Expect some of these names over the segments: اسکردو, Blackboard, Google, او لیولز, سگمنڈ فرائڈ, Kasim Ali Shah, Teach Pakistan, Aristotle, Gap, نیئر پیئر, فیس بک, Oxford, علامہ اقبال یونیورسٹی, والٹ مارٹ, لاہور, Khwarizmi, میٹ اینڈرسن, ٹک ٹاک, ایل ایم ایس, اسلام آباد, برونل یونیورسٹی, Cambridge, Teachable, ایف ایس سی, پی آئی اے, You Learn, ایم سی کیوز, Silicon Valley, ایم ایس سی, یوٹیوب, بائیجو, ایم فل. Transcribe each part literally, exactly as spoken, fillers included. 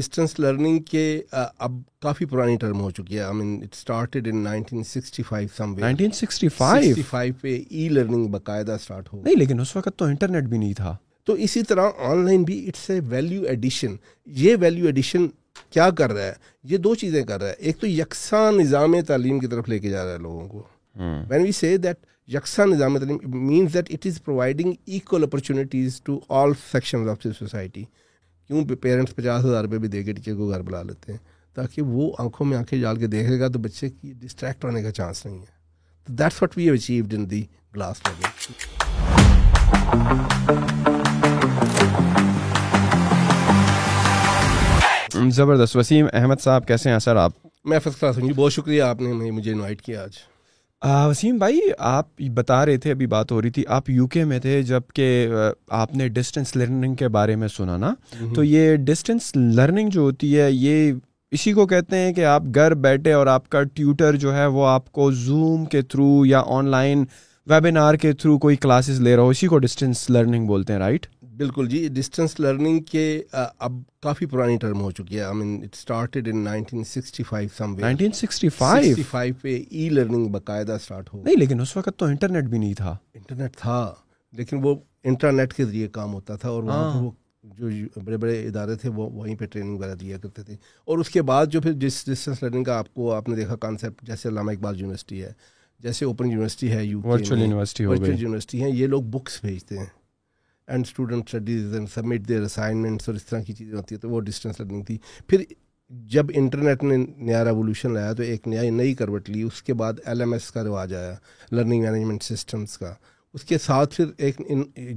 Distance learning کے اب کافی پرانی ٹرم ہو چکی ہے. I mean it started in nineteen sixty five some way. Nineteen sixty five پہ ای لرننگ باقاعدہ اسٹارٹ ہو. نہیں لیکن اس وقت تو انٹرنیٹ بھی نہیں تھا. تو اسی طرح آن لائن بھی اٹس اے ویلیو ایڈیشن. یہ ویلیو ایڈیشن کیا کر رہا ہے؟ یہ دو چیزیں کر رہا ہے. ایک تو یکساں نظام تعلیم کی طرف لے کے جا رہا ہے لوگوں کو. وین وی سے دیٹ یکساں نظام تعلیم means that it is providing equal opportunities to all sections of the society. کیوں پیرنٹس پچاس ہزار روپئے بھی دے کے ٹیچر کو گھر بلا لیتے ہیں تاکہ وہ آنکھوں میں آنکھیں ڈال کے دیکھے گا تو بچے کی ڈسٹریکٹ ہونے کا چانس نہیں ہے. تو that's what we have achieved in the glass level. زبردست. وسیم احمد صاحب کیسے ہیں سر آپ؟ میں فرسٹ کلاس ہوں جی. بہت شکریہ آپ نے مجھے انوائٹ کیا آج. وسیم بھائی آپ بتا رہے تھے, ابھی بات ہو رہی تھی, آپ یو کے میں تھے جب کہ آپ نے ڈسٹینس لرننگ کے بارے میں سنا نا, تو یہ ڈسٹینس لرننگ جو ہوتی ہے یہ اسی کو کہتے ہیں کہ آپ گھر بیٹھے اور آپ کا ٹیوٹر جو ہے وہ آپ کو زوم کے تھرو یا آن لائن ویبینار کے تھرو کوئی کلاسز لے رہا ہو, اسی کو ڈسٹینس لرننگ بولتے ہیں, رائٹ؟ بالکل جی. ڈسٹینس لرننگ کے اب کافی پرانی ٹرم ہو چکی ہے. I mean it started in nineteen sixty five some way. Nineteen sixty five پہ ای لرننگ باقاعدہ اسٹارٹ ہو. نہیں لیکن اس وقت تو انٹرنیٹ بھی نہیں تھا. انٹرنیٹ تھا لیکن وہ انٹرنیٹ کے ذریعے کام ہوتا تھا اور وہاں پہ وہ جو بڑے بڑے ادارے تھے وہ وہیں پہ ٹریننگ وغیرہ دیا کرتے تھے. اور اس کے بعد جو پھر جس ڈسٹینس لرننگ کا آپ کو آپ نے دیکھا کانسیپٹ, جیسے علامہ اقبال یونیورسٹی ہے, جیسے اوپن یونیورسٹی ہے, یو ورچوئل یونیورسٹی ہیں, یہ لوگ بکس بھیجتے ہیں and student studies and submit their assignments اور اس طرح کی چیزیں ہوتی ہیں. تو وہ ڈسٹینس لرننگ تھی. پھر جب انٹرنیٹ نے نیا ریولیوشن لایا تو ایک نیا نئی کروٹ لی. اس کے بعد ایل ایم ایس کا رواج آیا, لرننگ مینجمنٹ سسٹمس کا. اس کے ساتھ پھر ایک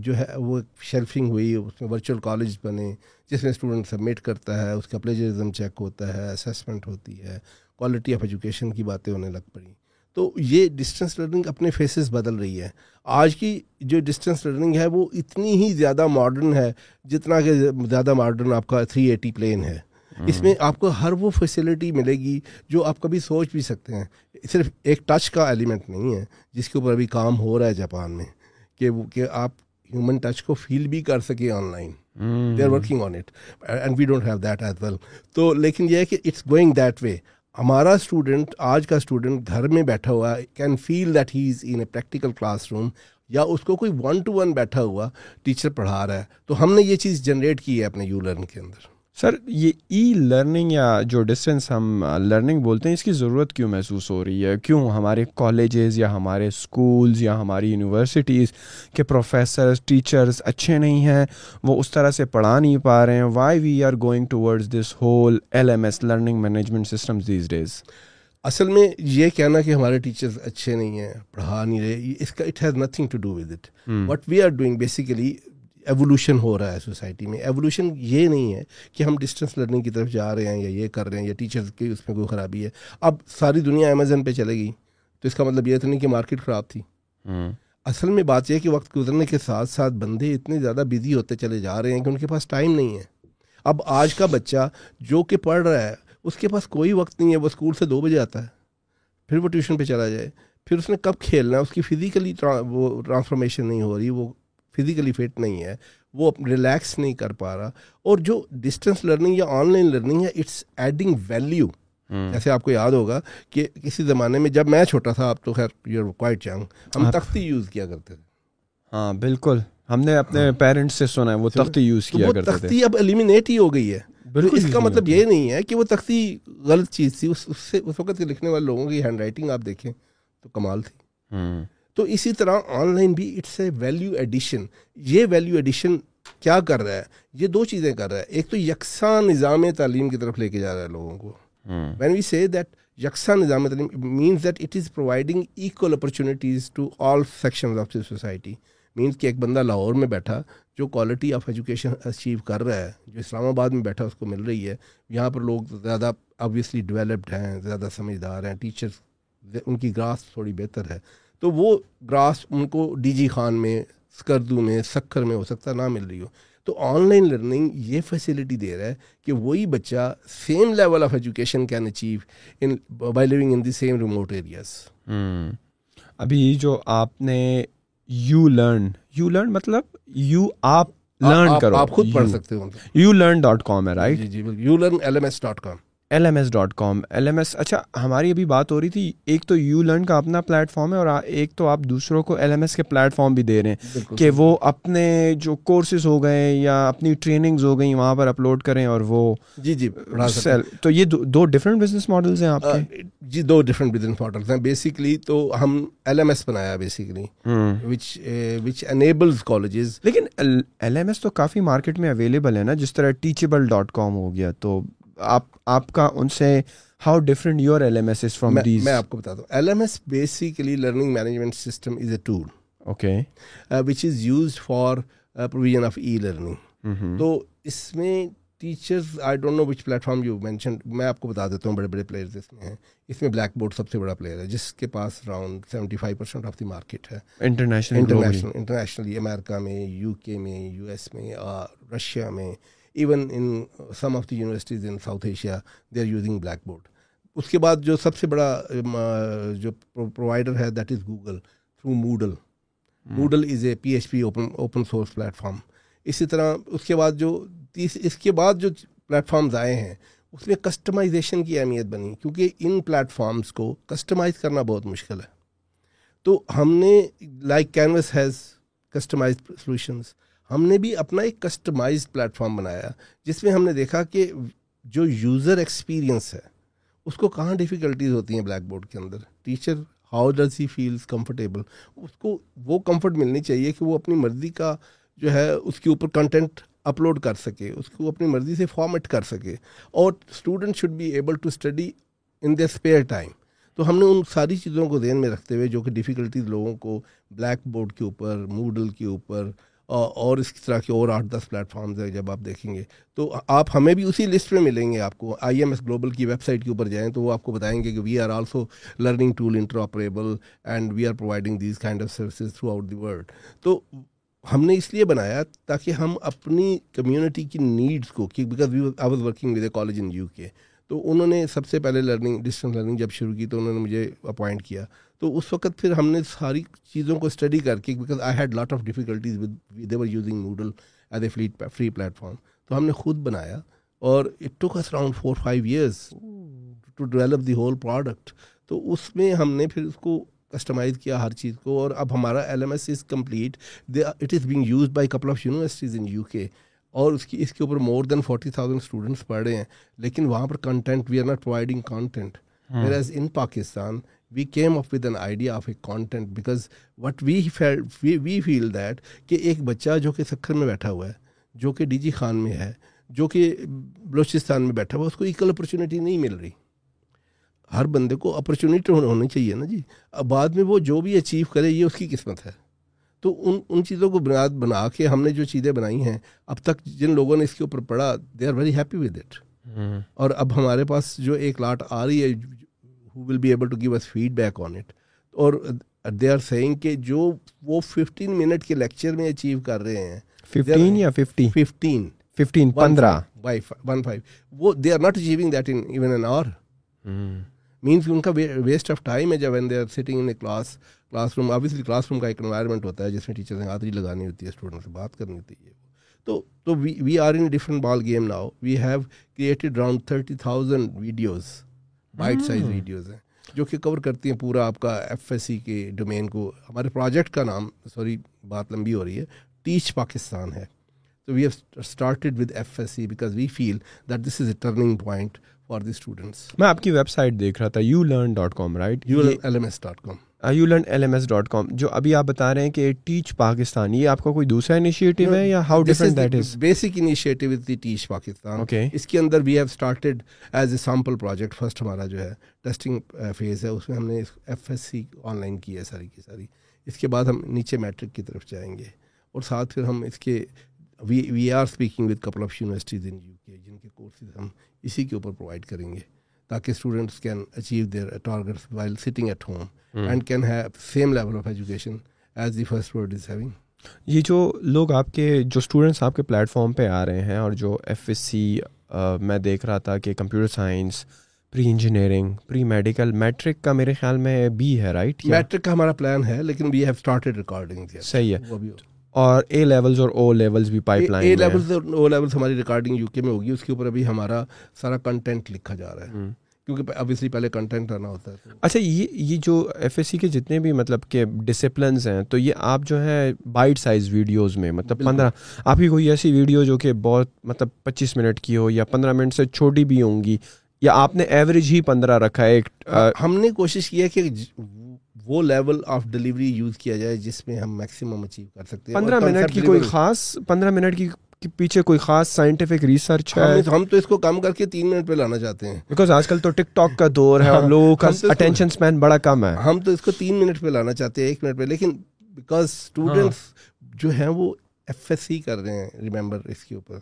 جو ہے وہ شیلفنگ ہوئی, اس میں ورچوئل کالج بنے جس میں اسٹوڈنٹ سبمٹ کرتا ہے, اس کا پلیجرزم چیک ہوتا ہے, اسسمنٹ ہوتی ہے, کوالٹی آف ایجوکیشن کی باتیں ہونے لگ پڑیں. تو یہ ڈسٹینس لرننگ اپنے فیسز بدل رہی ہے. آج کی جو ڈسٹینس لرننگ ہے وہ اتنی ہی زیادہ ماڈرن ہے جتنا کہ زیادہ ماڈرن آپ کا تھری ایٹی پلین ہے. اس میں آپ کو ہر وہ فیسلٹی ملے گی جو آپ کبھی سوچ بھی سکتے ہیں. صرف ایک ٹچ کا ایلیمنٹ نہیں ہے جس کے اوپر ابھی کام ہو رہا ہے جاپان میں, کہ کہ آپ ہیومن ٹچ کو فیل بھی کر سکیں online. They are working on it and we don't have that as well. تو لیکن یہ ہے کہ اٹس گوئنگ دیٹ وے. ہمارا اسٹوڈنٹ, آج کا اسٹوڈنٹ گھر میں بیٹھا ہوا can feel that he is in a practical classroom, یا اس کو کوئی ون ٹو ون بیٹھا ہوا ٹیچر پڑھا رہا ہے. تو ہم نے یہ چیز جنریٹ کی ہے اپنے یو لرن کے اندر. سر یہ ای لرننگ یا جو ڈسٹینس ہم لرننگ بولتے ہیں اس کی ضرورت کیوں محسوس ہو رہی ہے؟ کیوں ہمارے کالجز یا ہمارے اسکولز یا ہماری یونیورسٹیز کے پروفیسرز, ٹیچرز اچھے نہیں ہیں, وہ اس طرح سے پڑھا نہیں پا رہے ہیں؟ Why we are going towards this whole ایل ایم ایس learning management systems these days? اصل میں یہ کہنا کہ ہمارے ٹیچرز اچھے نہیں ہیں, پڑھا نہیں رہے, اس کا it has nothing to do with it. What we are doing basically evolution ہو رہا ہے سوسائٹی میں. ایوولوشن یہ نہیں ہے کہ ہم ڈسٹینس لرننگ کی طرف جا رہے ہیں یا یہ کر رہے ہیں یا ٹیچرز کی اس میں کوئی خرابی ہے. اب ساری دنیا امیزون پہ چلے گئی تو اس کا مطلب یہ تو نہیں کہ مارکیٹ خراب تھی. اصل میں بات یہ ہے کہ وقت گزرنے کے ساتھ ساتھ بندے اتنے زیادہ بزی ہوتے چلے جا رہے ہیں کہ ان کے پاس ٹائم نہیں ہے. اب آج کا بچہ جو کہ پڑھ رہا ہے اس کے پاس کوئی وقت نہیں ہے. وہ اسکول سے دو بجے آتا ہے, پھر وہ ٹیوشن پہ چلا جائے, پھر اس نے کب کھیلنا ہے. اس کی فزیکلی وہ ٹرانسفارمیشن نہیں ہو رہی, وہ فزیکلی فٹ نہیں ہے, وہ ریلیکس نہیں کر پا رہا. اور جو ڈسٹینس لرننگ یا آن لائن لرننگ ہے اٹس ایڈنگ ویلیو. جیسے آپ کو یاد ہوگا کہ کسی زمانے میں جب میں چھوٹا تھا, آپ تو خیر یو آر کوائٹ ینگ, ہم تختی یوز کیا کرتے تھے. ہاں بالکل, ہم نے اپنے پیرنٹس سے سنا ہے وہ تختی یوز کیا کرتے تھے. تختی اب ایلیمینیٹ ہی ہو گئی ہے. اس کا مطلب یہ نہیں ہے کہ وہ تختی غلط چیز تھی. اس سے اس وقت کے لکھنے والے لوگوں کی ہینڈ رائٹنگ آپ دیکھیں تو کمال تھی. تو اسی طرح آن لائن بھی اٹس اے ویلیو ایڈیشن. یہ ویلیو ایڈیشن کیا کر رہا ہے؟ یہ دو چیزیں کر رہا ہے. ایک تو یکساں نظام تعلیم کی طرف لے کے جا رہا ہے لوگوں کو. وین وی سے دیٹ یکساں نظام تعلیم means that it is providing equal opportunities to all sections of the society. Means کہ ایک بندہ لاہور میں بیٹھا جو کوالٹی آف ایجوکیشن اچیو کر رہا ہے جو اسلام آباد میں بیٹھا اس کو مل رہی ہے. یہاں پر لوگ زیادہ آبویسلی ڈیولپڈ ہیں, زیادہ سمجھدار ہیں, ٹیچرس ان کی گراسپ تھوڑی بہتر ہے. تو وہ گراس ان کو ڈی جی خان میں, اسکردو میں, سکھر میں ہو سکتا نہ مل رہی ہو. تو آن لائن لرننگ یہ فیسلٹی دے رہا ہے کہ وہی بچہ same level of education can achieve in by living in the same remote areas. ابھی جو آپ نے یو لرن, یو لرن مطلب یو آپ لرن کرو, آپ خود پڑھ سکتے ہو. یو لرن ڈاٹ کام ہے رائٹ؟ جی جی you learn ایل ایم ایس dot com. ایل ایم ایس dot com ایل ایم ایس اچھا ہماری ابھی بات ہو رہی تھی, ایک تو یو لرن کا اپنا پلیٹ فارم ہے اور ایک تو آپ دوسروں کو ایل ایم ایس کے پلیٹ فارم بھی دے رہے ہیں کہ وہ اپنے جو کورسز ہو گئے یا اپنی ٹریننگز ہو گئیں وہاں پر اپلوڈ کریں اور وہ جی جی تو یہ دو ڈفرینٹ بزنس ماڈلز ہیں آپ کے؟ جی دو ڈفرینٹ بزنس ماڈلز ہیں بیسیکلی. تو ہم ایل ایم ایس بنایا basically which which enables colleges. لیکن ایل ایم ایس تو کافی مارکیٹ میں اویلیبل ہے نا, جس طرح ٹیچیبل ڈاٹ کام ہو گیا, تو آپ آپ کا ان سے how different your ایل ایم ایس is from these? میں آپ کو بتاتا ہوں, ایل ایم ایس basically learning management system is a tool okay which is used for provision of e learning. تو اس میں teachers I don't know which platform you mentioned, میں آپ کو بتا دیتا ہوں بڑے بڑے پلیئرز اس میں ہیں. اس میں بلیک بورڈ سب سے بڑا پلیئر ہے جس کے پاس around seventy five percent of the market ہے انٹرنیشنل انٹرنیشنل انٹرنیشنلی امریکہ میں, یو کے میں, یو ایس میں, رشیا میں, even in some of the universities in South Asia they are using Blackboard. اس کے بعد جو سب سے بڑا جو پرووائڈر ہے that is Google through Moodle. Moodle is a P H P open open source platform. اسی طرح اس کے بعد جو اس کے بعد جو پلیٹ فارمز آئے ہیں اس میں کسٹمائزیشن کی اہمیت بنی, کیونکہ ان پلیٹ فارمز کو کسٹمائز کرنا بہت مشکل ہے. تو ہم نے like Canvas has customized solutions, ہم نے بھی اپنا ایک کسٹمائزڈ پلیٹ فارم بنایا جس میں ہم نے دیکھا کہ جو یوزر ایکسپیرینس ہے اس کو کہاں ڈیفیکلٹیز ہوتی ہیں بلیک بورڈ کے اندر. Teacher how does he feels comfortable, اس کو وہ کمفرٹ ملنی چاہیے کہ وہ اپنی مرضی کا جو ہے اس کے اوپر کنٹینٹ اپلوڈ کر سکے, اس کو اپنی مرضی سے فارمیٹ کر سکے, اور student should be able to study in their spare time. تو ہم نے ان ساری چیزوں کو ذہن میں رکھتے ہوئے جو کہ ڈیفیکلٹیز لوگوں کو بلیک بورڈ کے اوپر, موڈل کے اوپر اور اس طرح کے اور آٹھ دس پلیٹ فارمز ہیں, جب آپ دیکھیں گے تو آپ ہمیں بھی اسی لسٹ میں ملیں گے. آپ کو آئی ایم ایس گلوبل کی ویب سائٹ کے اوپر جائیں تو وہ آپ کو بتائیں گے کہ we are also learning tool interoperable and we are providing these kind of services throughout the world. تو ہم نے اس لیے بنایا تاکہ ہم اپنی کمیونٹی کی نیڈس کو, because we I was working with a college in U K, تو انہوں نے سب سے پہلے لرننگ ڈسٹینس لرننگ جب شروع کی تو انہوں نے مجھے اپوائنٹ کیا. تو اس وقت پھر ہم نے ساری چیزوں کو اسٹڈی کر کے, because I had lot of difficulties with they were using Moodle as a free platform, تو ہم نے خود بنایا اور it took us around four five years to develop the whole product. تو اس میں ہم نے پھر اس کو کسٹمائز کیا ہر چیز کو, اور اب ہمارا ایل ایم ایس is complete. It is being used by couple of universities in U K, اور اس کی اس کے اوپر more than forty thousand students پڑھ رہے ہیں. لیکن وہاں پر content we are not providing content, whereas in Pakistan we came up with an idea of a content, because what we felt, we, we feel that کہ ایک بچہ جو کہ سکھر میں بیٹھا ہوا ہے, جو کہ ڈی جی خان میں ہے, جو کہ بلوچستان میں بیٹھا ہوا ہے, اس کو ایکول اپرچونیٹی نہیں مل رہی. ہر بندے کو اپرچونیٹی ہونی چاہیے نا جی, بعد میں وہ جو بھی اچیو کرے یہ اس کی قسمت ہے. تو ان ان چیزوں کو بنیاد بنا کے ہم نے جو چیزیں بنائی ہیں اب تک جن لوگوں نے اس کے اوپر پڑھا they are very happy with it. اور اب ہمارے پاس جو ایک لاٹ آ رہی ہے who will be able to give us feedback on it, اور they are saying کہ جو وہ ففٹین منٹ کے لیکچر میں اچیو کر رہے ہیں ففٹین یا ففٹی ففٹین ففٹین پندرہ بائی ون فائیو وہ they are not achieving that in even an hour. Means ان کا ویسٹ آف ٹائم ہے جب when they are sitting in a class classroom. Obviously classroom کا ایک environment ہوتا ہے جس میں ٹیچر سے ہاتھری لگانی ہوتی ہے, اسٹوڈنٹ سے بات کرنی ہوتی ہے. تو تو we are in different ball game now. We have created around thirty thousand videos, bite size videos ہیں جو کہ کور کرتی ہیں پورا آپ کا ایف ایس سی کے ڈومین کو. ہمارے پروجیکٹ کا نام, سوری بات لمبی ہو رہی ہے, ٹیچ پاکستان ہے. تو we have started with ایف ایس سی because we feel that this is a turning point for the students. میں آپ کی ویب سائٹ دیکھ رہا تھا, you learn dot com right, you learn ایل ایم ایس dot com you learn ایل ایم ایس dot com جو ابھی آپ بتا رہے ہیں کہ ٹیچ پاکستان, یہ آپ کا کوئی دوسرا انیشیٹو ہے یا how different that is? Basic initiative is the teach Pakistan. اس کے اندر we have started as a sample project. First ہمارا جو ہے ٹیسٹنگ فیز ہے, اس میں ہم نے ایف ایس سی online کی ہے ساری کی ساری. اس کے بعد ہم نیچے میٹرک کی طرف جائیں گے, اور ساتھ پھر ہم اس کے we we are speaking with couple of universities in U K جن کے کورسز ہم اسی کے اوپر پرووائڈ کریں گے تاکہ students can achieve their targets while sitting at home and can have same level of education as the first world is having. یہ جو لوگ آپ کے جو اسٹوڈنٹس آپ کے پلیٹ فارم پہ آ رہے ہیں, اور جو ایف ایس سی میں دیکھ رہا تھا کہ computer science, pre engineering, pre medical, matric کا میرے خیال میں بھی ہے رائٹ؟ میٹرک کا ہمارا پلان ہے لیکن وی ہیو اسٹارٹڈ ریکارڈنگ. صحیح ہے. اور اے لیولز اور او لیولز بھی پائپ لائن میں. اے لیولز اور او لیولز ہماری ریکارڈنگ یو کے میں ہوگی, اس کے اوپر ابھی ہمارا سارا کنٹینٹ لکھا جا رہا ہے کیونکہ اوبیسلی پہلے کنٹینٹ رہنا ہوتا ہے. اچھا یہ یہ جو ایف ایس سی کے جتنے بھی مطلب کہ ڈسپلنز ہیں تو یہ آپ جو ہے بائٹ سائز ویڈیوز میں مطلب پندرہ, آپ ہی کوئی ایسی ویڈیو جو کہ بہت مطلب پچیس منٹ کی ہو یا پندرہ منٹ سے چھوٹی بھی ہوں گی, یا آپ نے ایوریج ہی پندرہ رکھا ہے؟ ہم نے کوشش کی ہے کہ وہ لیول آف ڈیلیوری یوز کیا جائے جس میں ہم میکسیمم اچیو کر سکتے ہیں. پندرہ منٹ کی کوئی خاص, پندرہ منٹ کی پیچھے کوئی خاص سائنٹیفک ریسرچ ہے؟ ہم تو اس کو کم کر کے تین منٹ پہ لانا چاہتے ہیں بیکاز آج کل تو ٹک ٹاک کا دور ہے, لوگوں کا اٹینشن اسپین بڑا کم ہے. ہم تو اس کو تین منٹ پہ لانا چاہتے ہیں, ایک منٹ پہ, لیکن بیکاز اسٹوڈینٹس جو ہیں وہ ایف ایس سی کر رہے ہیں ریممبر اس کے اوپر,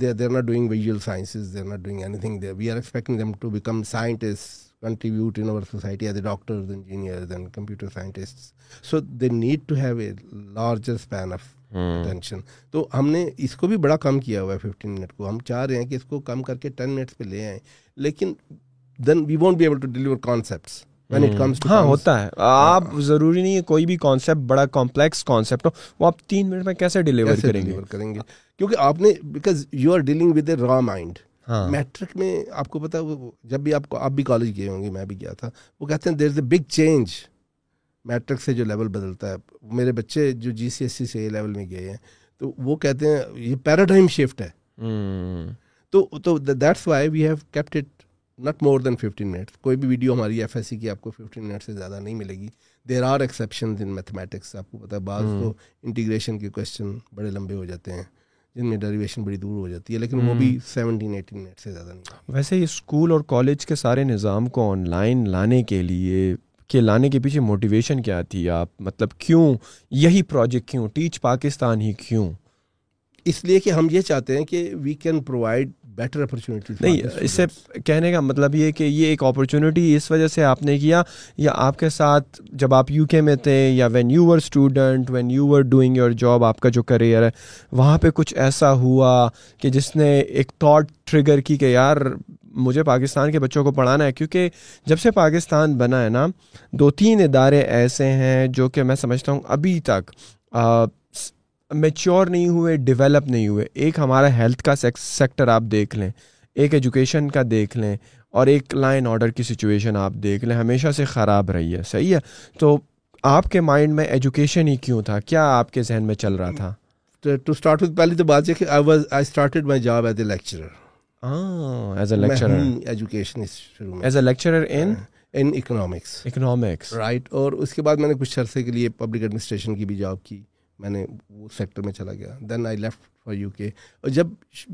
they are, they are not doing visual sciences, they are not doing anything there. We are expecting them to become scientists, contribute in our society as doctors, engineers and computer scientists, so they need to have a larger span of hmm. attention. تو ہم نے اس کو بھی بڑا کم کیا ہوا ہے, fifteen minute کو ہم چاہ رہے ہیں کہ اس کو کم کر کے ٹین منٹس پہ لے آئیں, لیکن then we won't be able to deliver concepts. ہاں ہوتا ہے, آپ ضروری نہیں ہے کوئی بھی کانسیپٹ بڑا کمپلیکس کانسیپٹ ہو وہ آپ تین منٹ میں کیسے ڈیلیور کریں گے, کیونکہ آپ نے because you are dealing with a raw mind. Matric میں آپ کو پتا, جب بھی آپ کو, آپ بھی کالج گئے ہوں گے, میں بھی گیا تھا, وہ کہتے ہیں there is a big change matric سے جو لیول بدلتا ہے. میرے بچے جو جی سی ایس سی سے اے لیول میں گئے ہیں تو وہ کہتے ہیں یہ پیراڈائم شفٹ ہے. تو تو that's why we have kept it not more than fifteen minutes. کوئی بھی ویڈیو ہماری ایف ایس سی کی آپ کو fifteen minutes سے زیادہ نہیں ملے گی. There are exceptions in mathematics, آپ کو پتہ ہے بعض تو انٹیگریشن کے کویشچن بڑے لمبے ہو جاتے ہیں جن میں ڈریویشن بڑی دور ہو جاتی ہے, لیکن وہ بھی seventeen eighteen minutes سے زیادہ نہیں. ویسے یہ اسکول اور کالج کے سارے نظام کو آن لائن لانے کے لیے کے لانے کے پیچھے موٹیویشن کیا تھی آپ, مطلب کیوں یہی پروجیکٹ, کیوں ٹیچ پاکستان ہی کیوں؟ اس لیے کہ ہم یہ چاہتے ہیں کہ we can provide better opportunities. نہیں, اس سے کہنے کا مطلب یہ کہ یہ ایک اپرچونیٹی اس وجہ سے آپ نے کیا, یا آپ کے ساتھ جب آپ یو کے میں تھے یا when you were student, when you were doing your job, آپ کا جو کریئر ہے وہاں پہ کچھ ایسا ہوا کہ جس نے ایک تھاٹ ٹریگر کی کہ یار مجھے پاکستان کے بچوں کو پڑھانا ہے؟ کیونکہ جب سے پاکستان بنا ہے نا دو تین ادارے ایسے ہیں جو کہ میں سمجھتا ہوں ابھی تک میچور نہیں ہوئے, ڈیولپ نہیں ہوئے. ایک ہمارا ہیلتھ کا سیکٹر آپ دیکھ لیں, ایک ایجوکیشن کا دیکھ لیں, اور ایک لا اینڈ آرڈر کی سچویشن آپ دیکھ لیں, ہمیشہ سے خراب رہی ہے. صحیح ہے, تو آپ کے مائنڈ میں ایجوکیشن ہی کیوں تھا, کیا آپ کے ذہن میں چل رہا تھا؟ ٹو اسٹارٹ وتھ پہلی تو بات یہ کہ I was I started my job as a lecturer. ہاں ایز اے لیکچرر ایجوکیشنسٹ شروع میں, as a lecturer in in economics economics right. اور اس کے بعد میں نے کچھ عرصے کے لیے پبلک ایڈمنسٹریشن کی بھی جاب کی, میں نے وہ سیکٹر میں چلا گیا. Then I left for U K, اور جب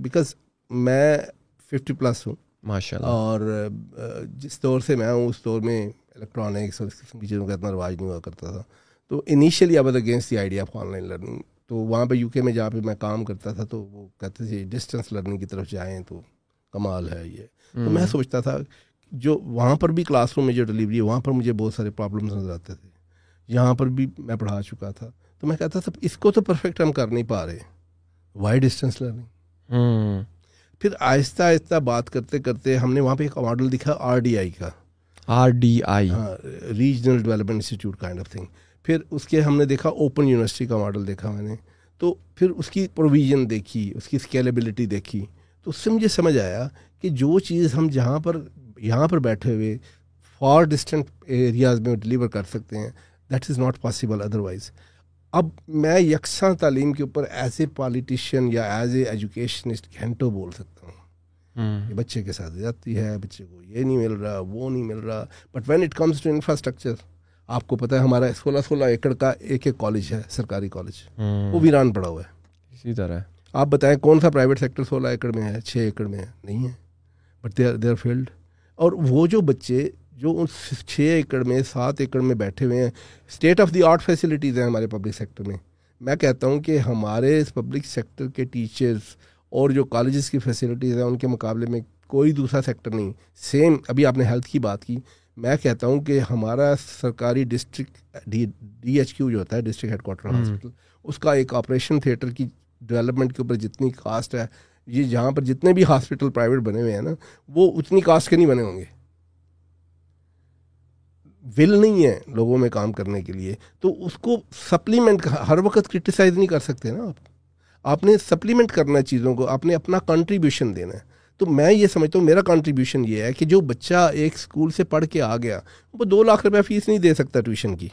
بیکاز میں ففٹی پلس ہوں ماشاء اللہ, اور جس دور سے میں ہوں اس دور میں الیکٹرانکس اور اس قسم کی چیزوں کا اتنا رواج نہیں ہوا کرتا تھا, تو initially I was against the idea of online learning. تو وہاں پہ یو کے میں جہاں پہ میں کام کرتا تھا تو وہ کہتے تھے ڈسٹینس لرننگ کی طرف جائیں تو کمال ہے یہ. تو میں سوچتا تھا جو وہاں پر بھی کلاس روم میں جو ڈلیوری ہے وہاں پر مجھے بہت سارے پرابلمس نظر آتے تھے, یہاں پر بھی میں پڑھا چکا تھا, تو میں کہتا تھا اس کو تو پرفیکٹ ہم کر نہیں پا رہے, وائی ڈسٹینس لرننگ. پھر آہستہ آہستہ بات کرتے کرتے ہم نے وہاں پہ ایک ماڈل دکھا آر ڈی آئی کا, R D I regional development institute kind of thing. پھر اس کے ہم نے دیکھا اوپن یونیورسٹی کا ماڈل دیکھا میں نے, تو پھر اس کی پروویژن دیکھی, اس کی اسکیلیبلٹی دیکھی. تو اس سے مجھے سمجھ آیا کہ جو چیز ہم جہاں پر یہاں پر بیٹھے ہوئے فار ڈسٹینٹ ایریاز میں ڈلیور کر سکتے ہیں that is not possible otherwise. اب میں یکساں تعلیم کے اوپر ایز اے پالیٹیشین یا ایز اے ایجوکیشنسٹ گھنٹوں بول سکتا ہوں, بچے کے ساتھ جاتی ہے, بچے کو یہ نہیں مل رہا وہ نہیں مل رہا, but when it comes to infrastructure آپ کو پتہ ہے ہمارا سولہ سولہ ایکڑ کا ایک ایک کالج ہے, سرکاری کالج, وہ ویران پڑا ہوا ہے. اسی طرح آپ بتائیں کون سا پرائیویٹ سیکٹر سولہ ایکڑ میں ہے, چھ ایکڑ میں ہے نہیں ہے, but they are they are failed. اور وہ جو بچے جو ان چھ ایکڑ میں سات ایکڑ میں بیٹھے ہوئے ہیں, state of the art facilities ہیں ہمارے پبلک سیکٹر میں. میں کہتا ہوں کہ ہمارے اس پبلک سیکٹر کے ٹیچرز اور جو کالجز کی فیسلٹیز ہیں ان کے مقابلے میں کوئی دوسرا سیکٹر نہیں. سیم ابھی آپ نے ہیلتھ کی بات کی, میں کہتا ہوں کہ ہمارا سرکاری ڈسٹرکٹ ڈی ایچ کیو جو ہوتا ہے ڈسٹرکٹ ہیڈ کوارٹر ہاسپٹل, اس کا ایک آپریشن تھیٹر کی ڈیولپمنٹ کے اوپر جتنی کاسٹ ہے, یہ جہاں پر جتنے بھی ہاسپٹل پرائیویٹ بنے ہوئے ہیں نا وہ اتنی کاسٹ کے نہیں بنے ہوں گے, ول نہیں ہے لوگوں میں کام کرنے کے لیے, تو اس کو سپلیمنٹ, ہر وقت کرٹیسائز نہیں کر سکتے نا آپ, آپ نے سپلیمنٹ کرنا ہے چیزوں کو, آپ نے اپنا کنٹریبیوشن دینا ہے. تو میں یہ سمجھتا ہوں میرا کنٹریبیوشن یہ ہے کہ جو بچہ ایک اسکول سے پڑھ کے آ گیا وہ دو لاکھ روپے فیس نہیں دے سکتا ٹیوشن کی,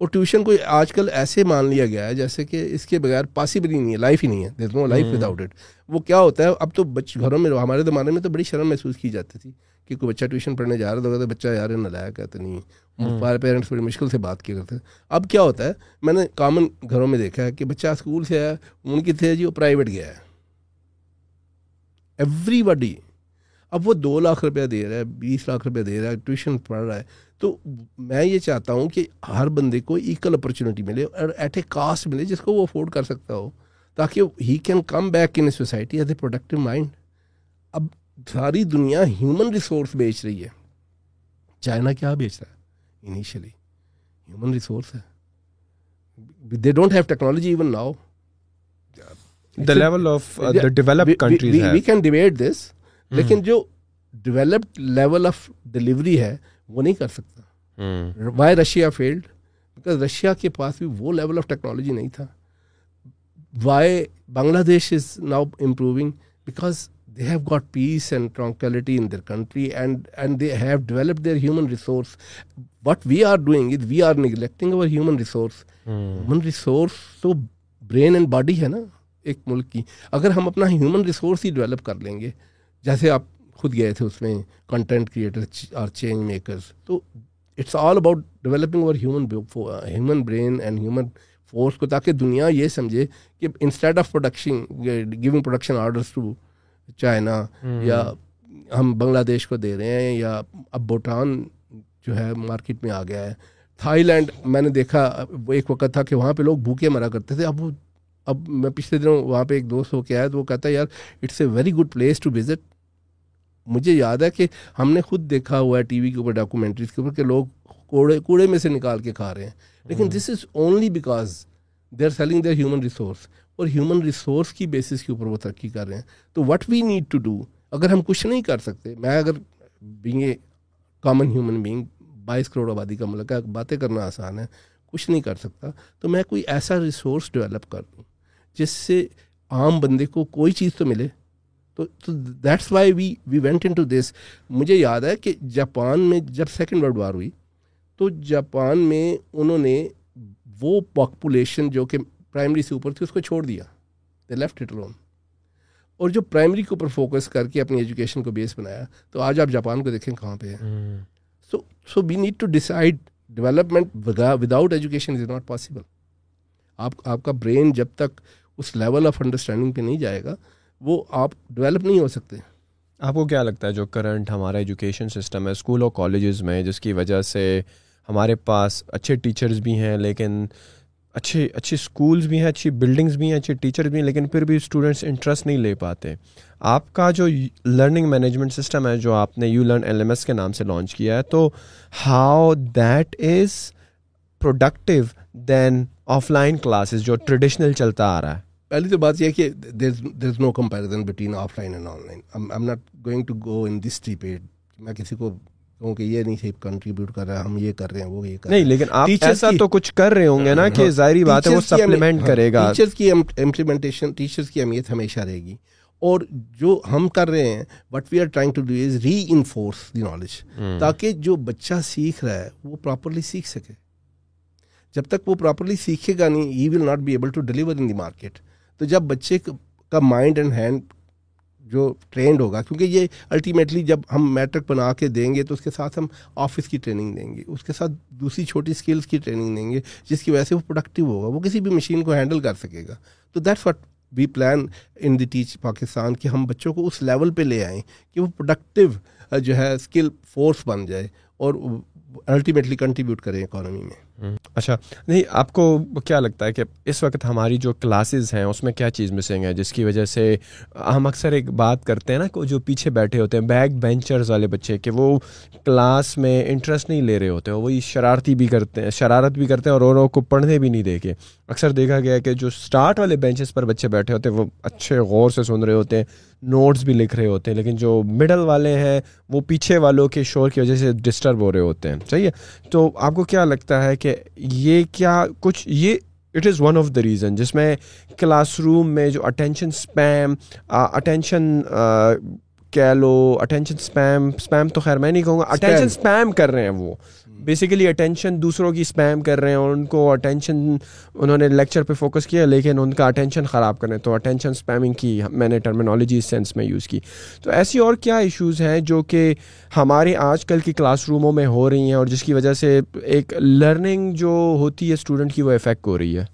اور ٹیوشن کو آج کل ایسے مان لیا گیا ہے جیسے کہ اس کے بغیر پاسبل ہی نہیں ہے, لائف ہی نہیں ہے, دیکھ لو لائف ود آؤٹ اٹ. وہ کیا ہوتا ہے اب تو بچ گھروں میں, ہمارے زمانے میں تو بڑی شرم محسوس کی جاتی تھی کہ کوئی بچہ ٹیوشن پڑھنے جا رہا ہوگا تو بچہ یار نلائق کہتے نہیں, ہمارے پیرنٹس بڑی مشکل سے بات کیا کرتے تھے. اب کیا ہوتا ہے, میں نے کامن گھروں میں دیکھا ہے کہ بچہ اسکول سے آیا, ان کی تھے جی وہ پرائیویٹ گیا ہے, ایوری باڈی. اب وہ دو لاکھ روپیہ دے رہا ہے, بیس لاکھ روپیہ دے رہا ہے, ٹیوشن پڑھ رہا ہے. تو میں یہ چاہتا ہوں کہ ہر بندے کو ایکول اپرچونیٹی ملے اور ایٹ اے کاسٹ ملے جس کو وہ افورڈ کر سکتا ہو, تاکہ he can come back in society as a productive mind. اب ساری دنیا ہیومن ریسورس بیچ رہی ہے, چائنا کیا بیچ رہا ہے انیشلی, ہیومن ریسورس ہے. They don't have technology even now. The level of uh, the developed countries we, we, we can debate this, لیکن جو ڈیولپڈ لیول آف ڈیلیوری ہے وہ نہیں کر سکتا. Why Russia failed, because Russia کے پاس بھی وہ لیول آف ٹیکنالوجی نہیں تھا. Why Bangladesh is now improving, because they have got peace and ٹرانکویلٹی in their country, and and they have developed their human resource. What we are doing is we are neglecting our human resource. Human resource تو brain and body ہے نا ایک ملک کی. اگر ہم اپنا human resource ہی develop کر لیں گے, جیسے آپ خود گئے تھے اس میں کنٹینٹ کریٹرز اور چینج میکرز, تو اٹس آل اباؤٹ ڈیولپنگ اور human human brain and human force کو, تاکہ دنیا یہ سمجھے کہ instead of production giving production orders to China, یا ہم بنگلہ دیش کو دے رہے ہیں, یا اب بھوٹان جو ہے مارکیٹ میں آ گیا ہے, تھائی لینڈ میں نے دیکھا ایک وقت تھا کہ وہاں پہ لوگ بھوکے مرا کرتے تھے, اب وہ اب میں پچھلے دنوں وہاں پہ ایک دوست ہو کے آیا تو وہ کہتا ہے یار it's a very good place to visit. مجھے یاد ہے کہ ہم نے خود دیکھا ہوا ہے ٹی وی کے اوپر, ڈاکومنٹریز کے اوپر, کہ لوگ کوڑے کوڑے میں سے نکال کے کھا رہے ہیں. لیکن this is only because they are selling their human resource, اور ہیومن ریسورس کی بیسس کے اوپر وہ ترقی کر رہے ہیں. تو what we need to do, اگر ہم کچھ نہیں کر سکتے, میں اگر being a common human being, بائیس کروڑ آبادی کا ملک ہے, باتیں کرنا آسان ہے, کچھ نہیں کر سکتا, تو میں کوئی ایسا ریسورس ڈیولپ کر دوں جس سے عام بندے کو کوئی چیز تو ملے. تو that's why we we went into this. مجھے یاد ہے کہ جاپان میں جب سیکنڈ ورلڈ وار ہوئی تو جاپان میں انہوں نے وہ پاپولیشن جو کہ پرائمری سے اوپر تھی اس کو چھوڑ دیا, دے لیفٹ اٹ الون, اور جو پرائمری کے اوپر فوکس کر کے اپنی ایجوکیشن کو بیس بنایا. تو آج آپ جاپان کو دیکھیں کہاں پہ ہے. So so we need to decide development without education is not possible. آپ آپ کا برین جب تک اس لیول آف انڈرسٹینڈنگ پہ نہیں جائے گا وہ آپ ڈیولپ نہیں ہو سکتے. آپ کو کیا لگتا ہے جو کرنٹ ہمارا ایجوکیشن سسٹم ہے اسکول اور کالجز میں, جس کی وجہ سے ہمارے پاس اچھے ٹیچرز بھی ہیں, لیکن اچھے اچھے اسکولز بھی ہیں, اچھی بلڈنگز بھی ہیں, اچھے ٹیچرز بھی ہیں, لیکن پھر بھی اسٹوڈنٹس انٹرسٹ نہیں لے پاتے. آپ کا جو لرننگ مینجمنٹ سسٹم ہے جو آپ نے you learn ایل ایم ایس کے نام سے لانچ کیا ہے, تو how that is productive than offline classes جو ٹریڈیشنل چلتا آ رہا ہے؟ پہلی تو بات یہ ہے کہ there is no comparison between offline and online. I am not going to go in this debate, میں کسی کو کہوں کہ یہ نہیں صحیح کنٹریبیوٹ کر رہا ہے, ہم یہ کر رہے ہیں وہ یہ کر رہے ہیں, نہیں, لیکن آپ ایسا تو کچھ کر رہے ہوں گے نا کہ ظاہری بات ہے وہ سپلیمنٹ کرے گا. ٹیچرز کی امپلیمنٹیشن, ٹیچرز کی اہمیت ہمیشہ رہے گی, اور جو ہم کر رہے ہیں but we are trying to do is reinforce the knowledge, تاکہ جو بچہ سیکھ رہا ہے وہ پراپرلی سیکھ سکے. جب تک وہ پراپرلی سیکھے گا نہیں, he will not be able to deliver in the market. تو جب بچے کا مائنڈ اینڈ ہینڈ جو ٹرینڈ ہوگا, کیونکہ یہ الٹیمیٹلی جب ہم میٹرک بنا کے دیں گے تو اس کے ساتھ ہم آفس کی ٹریننگ دیں گے, اس کے ساتھ دوسری چھوٹی سکلز کی ٹریننگ دیں گے, جس کی وجہ سے وہ پروڈکٹیو ہوگا, وہ کسی بھی مشین کو ہینڈل کر سکے گا. تو that's what we plan in the teach Pakistan, کہ ہم بچوں کو اس لیول پہ لے آئیں کہ وہ پروڈکٹیو جو ہے اسکل فورس بن جائے اور الٹیمیٹلی کنٹریبیوٹ کریں اکانومی میں. اچھا نہیں آپ کو کیا لگتا ہے کہ اس وقت ہماری جو کلاسز ہیں اس میں کیا چیز مسنگ ہے جس کی وجہ سے ہم اکثر ایک بات کرتے ہیں نا کہ جو پیچھے بیٹھے ہوتے ہیں بیک بینچرز والے بچے کہ وہ کلاس میں انٹرسٹ نہیں لے رہے ہوتے ہیں, وہی شرارتی بھی کرتے ہیں شرارت بھی کرتے ہیں اور اوروں کو پڑھنے بھی نہیں دے کے اکثر دیکھا گیا ہے کہ جو سٹارٹ والے بینچز پر بچے بیٹھے ہوتے ہیں وہ اچھے غور سے سن رہے ہوتے ہیں, نوٹس بھی لکھ رہے ہوتے ہیں, لیکن جو مڈل والے ہیں وہ پیچھے والوں کے شور کی وجہ سے ڈسٹرب ہو رہے ہوتے ہیں. چاہیے تو آپ کو کیا لگتا ہے کہ یہ کیا کچھ یہ it is one of the reason جس میں کلاس روم میں جو اٹینشن اسپیم اٹینشن کہہ لو اٹینشن اسپیم اسپیم تو خیر میں نہیں کہوں گا, اٹینشن اسپیم کر رہے ہیں وہ بیسیکلی اٹینشن دوسروں کی اسپیم کر رہے ہیں اور ان کو اٹینشن انہوں نے لیکچر پہ فوکس کیا لیکن ان کا اٹینشن خراب کر رہے ہیں, تو اٹینشن اسپیمنگ کی میں نے ٹرمینالوجی سینس میں یوز کی. تو ایسی اور کیا ایشوز ہیں جو کہ ہمارے آج کل کی کلاس روموں میں ہو رہی ہیں اور جس کی وجہ سے ایک لرننگ جو ہوتی ہے اسٹوڈنٹ کی وہ افیکٹ ہو رہی ہے؟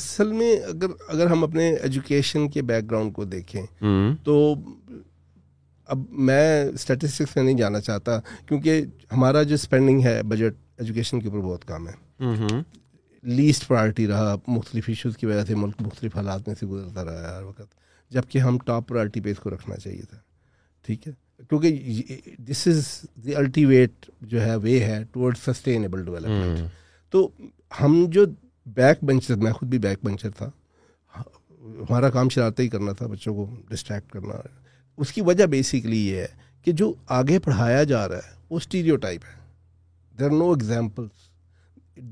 اصل میں اگر اگر ہم اپنے ایجوکیشن کے بیک گراؤنڈ کو دیکھیں تو اب میں اسٹیٹسٹکس میں نہیں جانا چاہتا کیونکہ ہمارا جو اسپینڈنگ ہے بجٹ ایجوکیشن کے اوپر بہت کم ہے, لیسٹ پرائرٹی رہا, مختلف ایشوز کی وجہ سے ملک مختلف حالات میں سے گزرتا رہا ہے ہر وقت, جبکہ ہم ٹاپ پرائرٹی پہ اس کو رکھنا چاہیے تھا. ٹھیک ہے, کیونکہ دس از دی الٹیمیٹ جو ہے وے ہے ٹورڈ سسٹینیبل ڈیولپمنٹ. تو ہم جو بیک بینچر, میں خود بھی بیک بینچر تھا, ہمارا کام شرارتیں ہی کرنا تھا, بچوں کو ڈسٹریکٹ کرنا. اس کی وجہ بیسیکلی یہ ہے کہ جو آگے پڑھایا جا رہا ہے وہ اسٹیریوٹائپ ہے. There are no examples.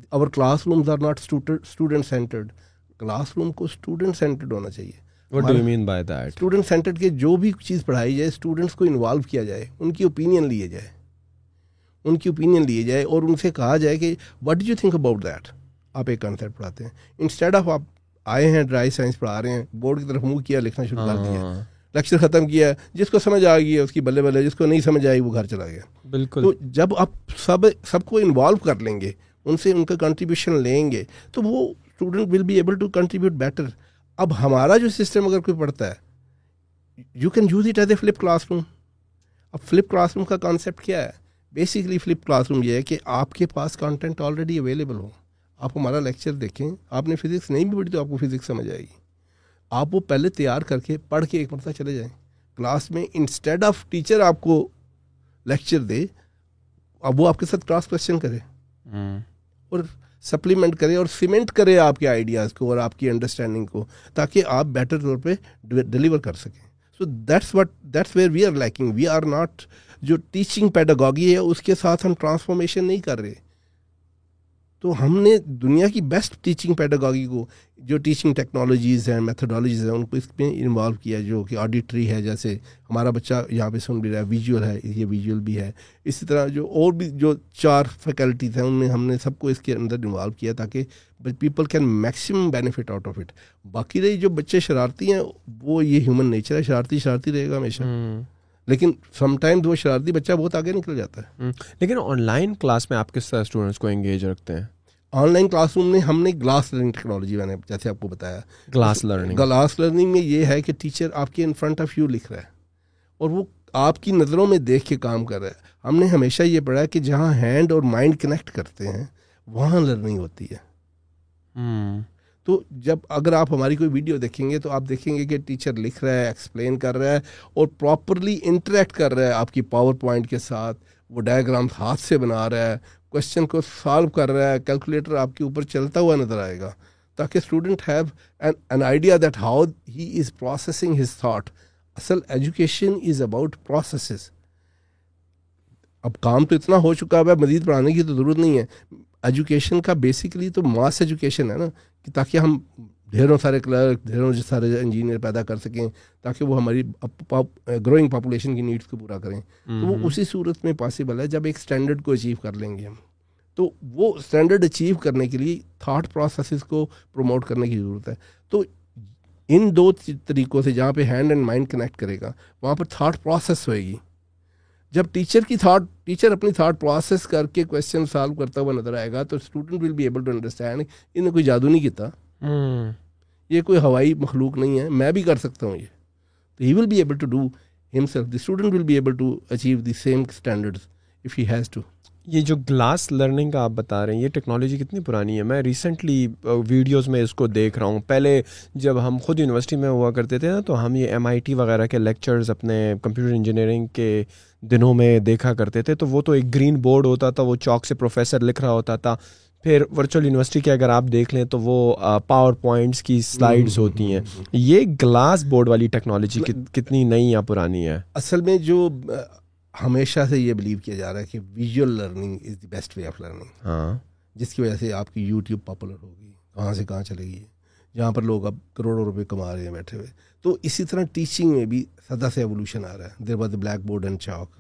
اور classrooms are not student centred. Classroom کو اسٹوڈنٹ سینٹرڈ ہونا چاہیے. What do you mean by that? Student centred کے جو بھی چیز پڑھائی جائے اسٹوڈنٹس کو انوالو کیا جائے, ان کی اوپینین لیے جائے ان کی اوپینین لیے جائے اور ان سے کہا جائے کہ what do you think about that. آپ ایک کانسیپٹ پڑھاتے ہیں, انسٹیڈ آف آپ آئے ہیں ڈرائی سائنس پڑھا رہے ہیں, بورڈ کی طرف منہ کیا, لکھنا شروع کر دیا, لیکچر ختم کیا, جس کو سمجھ آ گئی ہے اس کی بلے بلے, جس کو نہیں سمجھ آئی وہ گھر چلا گیا. بالکل. تو جب آپ سب سب کو انوالو کر لیں گے, ان سے ان کا کنٹریبیوشن لیں گے, تو وہ student will be able to contribute better. اب ہمارا جو سسٹم اگر کوئی پڑھتا ہے, you can use it as a flip classroom. اب فلپ کلاس روم کا کانسیپٹ کیا ہے؟ بیسیکلی فلپ کلاس روم یہ ہے کہ آپ کے پاس کانٹینٹ آلریڈی اویلیبل ہو. آپ ہمارا لیکچر دیکھیں, آپ نے فزکس نہیں بھی پڑھی تو آپ کو فزکس سمجھ آئے گی. آپ وہ پہلے تیار کر کے پڑھ کے ایک مرتبہ چلے جائیں کلاس میں. انسٹیڈ آف ٹیچر آپ کو لیکچر دے, اب وہ آپ کے ساتھ کراس کویشچن کرے اور سپلیمنٹ کرے اور سیمنٹ کرے آپ کے آئیڈیاز کو اور آپ کی انڈرسٹینڈنگ کو, تاکہ آپ بیٹر طور پہ ڈیلیور کر سکیں. So that's what that's where we are lacking. We are not, جو ٹیچنگ پیڈاگوجی ہے اس کے ساتھ ہم ٹرانسفارمیشن نہیں کر رہے. تو ہم نے دنیا کی بیسٹ ٹیچنگ پیڈاگوجی کو, جو ٹیچنگ ٹیکنالوجیز ہیں, میتھڈالوجیز ہیں, ان کو اس میں انوالو کیا, جو کہ آڈیٹری ہے, جیسے ہمارا بچہ یہاں پہ سن بھی رہا ہے, ویژول ہے, یہ ویژول بھی ہے. اسی طرح جو اور بھی جو چار فیکلٹیز ہیں ان میں ہم نے سب کو اس کے اندر انوالو کیا تاکہ people can maximum benefit out of it. باقی رہی جو بچے شرارتی ہیں, وہ یہ ہیومن نیچر ہے, شرارتی شرارتی رہے گا ہمیشہ, لیکن سم ٹائمز وہ شرارتی بچہ بہت آگے نکل جاتا ہے. لیکن آن لائن کلاس میں آپ کس طرح اسٹوڈنٹس کو انگیج رکھتے ہیں؟ آن لائن کلاس روم میں ہم نے گلاس لرننگ ٹیکنالوجی, میں نے جیسے آپ کو بتایا, گلاس لرننگ گلاس لرننگ میں یہ ہے کہ ٹیچر آپ کے ان فرنٹ آف یو لکھ رہا ہے اور وہ آپ کی نظروں میں دیکھ کے کام کر رہا ہے. ہم نے ہمیشہ یہ پڑھا ہے کہ جہاں ہینڈ اور مائنڈ کنیکٹ کرتے ہیں وہاں لرننگ ہوتی ہے. تو جب اگر آپ ہماری کوئی ویڈیو دیکھیں گے تو آپ دیکھیں گے کہ ٹیچر لکھ رہا ہے, ایکسپلین کر رہا ہے اور پراپرلی انٹریکٹ کر رہا ہے آپ کی پاور پوائنٹ کے ساتھ. وہ ڈائیگرام ہاتھ سے بنا رہا ہے, کویشچن کو سالو کر رہا ہے, کیلکولیٹر آپ کے اوپر چلتا ہوا نظر آئے گا, تاکہ student have an idea that how he is processing his thought. اصل ایجوکیشن از اباؤٹ پروسیسز. اب کام تو اتنا ہو چکا ہے, مزید پڑھانے کی تو ضرورت نہیں ہے. ایجوکیشن کا بیسیکلی تو ماس ایجوکیشن ہے نا, کہ تاکہ ہم ڈھیروں سارے کلرک, ڈھیروں سارے انجینئر پیدا کر سکیں تاکہ وہ ہماری گروئنگ پاپولیشن کی نیڈس کو پورا کریں. تو وہ اسی صورت میں پاسبل ہے جب ایک اسٹینڈرڈ کو اچیو کر لیں گے ہم. تو وہ اسٹینڈرڈ اچیو کرنے کے لیے تھاٹ پروسیسز کو پروموٹ کرنے کی ضرورت ہے. تو ان دو طریقوں سے, جہاں پہ ہینڈ اینڈ مائنڈ کنیکٹ کرے گا وہاں پر تھاٹ پروسیس ہوئے گی. جب ٹیچر کی تھاٹ ٹیچر اپنی تھاٹ پروسیس کر کے کویشچن سالو کرتا ہوا نظر آئے گا تو student will be able to understand انہوں نے کوئی جادو نہیں کیتا, یہ کوئی ہوائی مخلوق نہیں ہے, میں بھی کر سکتا ہوں یہ. تو he will be able to do himself. The student will be able to achieve the same standards if he has to. یہ جو گلاس لرننگ کا آپ بتا رہے ہیں یہ ٹیکنالوجی کتنی پرانی ہے؟ میں ریسنٹلی ویڈیوز میں اس کو دیکھ رہا ہوں. پہلے جب ہم خود یونیورسٹی میں ہوا کرتے تھے نا تو ہم یہ ایم آئی ٹی وغیرہ کے لیکچرز اپنے کمپیوٹر انجینئرنگ کے دنوں میں دیکھا کرتے تھے تو وہ تو ایک گرین بورڈ ہوتا تھا, وہ چاک سے پروفیسر لکھ رہا ہوتا تھا. پھر ورچوئل یونیورسٹی کے اگر آپ دیکھ لیں تو وہ پاور پوائنٹس کی سلائیڈز ہوتی ہیں. یہ گلاس بورڈ والی ٹیکنالوجی کتنی نئی یا پرانی ہے؟ اصل میں جو ہمیشہ سے یہ بلیو کیا جا رہا ہے کہ visual learning is the best way of learning, ہاں, جس کی وجہ سے آپ کی یوٹیوب پاپولر ہوگی, کہاں سے کہاں چلے گی, جہاں پر لوگ اب کروڑوں روپے کما رہے ہیں بیٹھے ہوئے. تو اسی طرح ٹیچنگ میں بھی سدا سے ایولیوشن آ رہا ہے. There was blackboard and chalk,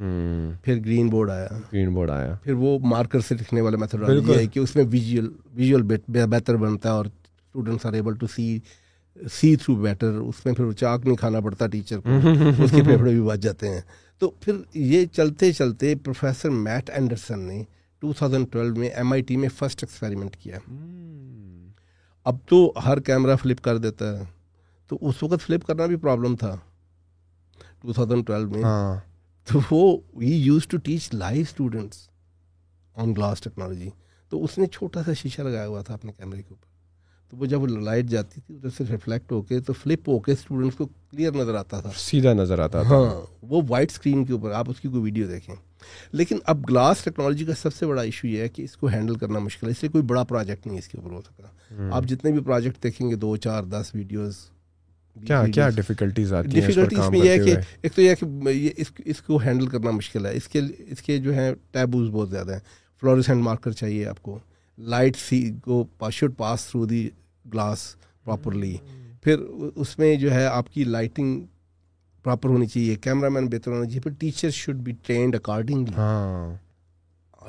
پھر گرین بورڈ آیا, گرین بورڈ آیا, پھر وہ مارکر سے لکھنے والا میتھڈ ہے کہ اس میں ویژول ویژول بہتر بنتا ہے اور students are able to see see through better. اس میں پھر وہ چاک نہیں کھانا پڑتا ٹیچر کو, اس کے پیپر بھی بچ جاتے ہیں. تو پھر یہ چلتے چلتے پروفیسر میٹ اینڈرسن نے دو ہزار بارہ میں ایم آئی ٹی میں فرسٹ ایکسپیریمنٹ کیا. اب تو ہر کیمرہ فلپ کر دیتا ہے, تو اس وقت فلپ کرنا بھی پرابلم تھا دو ہزار بارہ میں. تو وہ he used to teach live students on glass technology. تو اس نے چھوٹا سا شیشہ لگایا ہوا تھا اپنے کیمرے کے اوپر, تو وہ جب وہ لائٹ جاتی تھی ادھر سے ریفلیکٹ ہو کے تو فلپ ہو کے اسٹوڈنٹس کو کلیئر نظر آتا تھا, سیدھا نظر آتا تھا. ہاں, وہ وائٹ اسکرین کے اوپر آپ اس کی کوئی ویڈیو دیکھیں. لیکن اب گلاس ٹیکنالوجی کا سب سے بڑا ایشو یہ ہے کہ اس کو ہینڈل کرنا مشکل ہے, اس لیے کوئی بڑا پروجیکٹ نہیں اس کے اوپر ہو سکا. آپ جتنے بھی پروجیکٹ دیکھیں گے دو چار دس ویڈیوز, کیا کیا ڈیفیکلٹیز آتی ہیں؟ ڈیفیکلٹیز میں یہ ہے کہ ایک تو یہ ہے کہ اس کو ہینڈل کرنا مشکل ہے, اس کے اس کے جو ہیں ٹیبوز بہت زیادہ ہیں. فلوریسنٹ مارکر چاہیے آپ کو, لائٹ سی کو should pass through the glass properly, پھر اس میں جو ہے آپ کی لائٹنگ پراپر ہونی چاہیے, کیمرہ مین بہتر ہونا چاہیے, پھر teacher should be trained accordingly.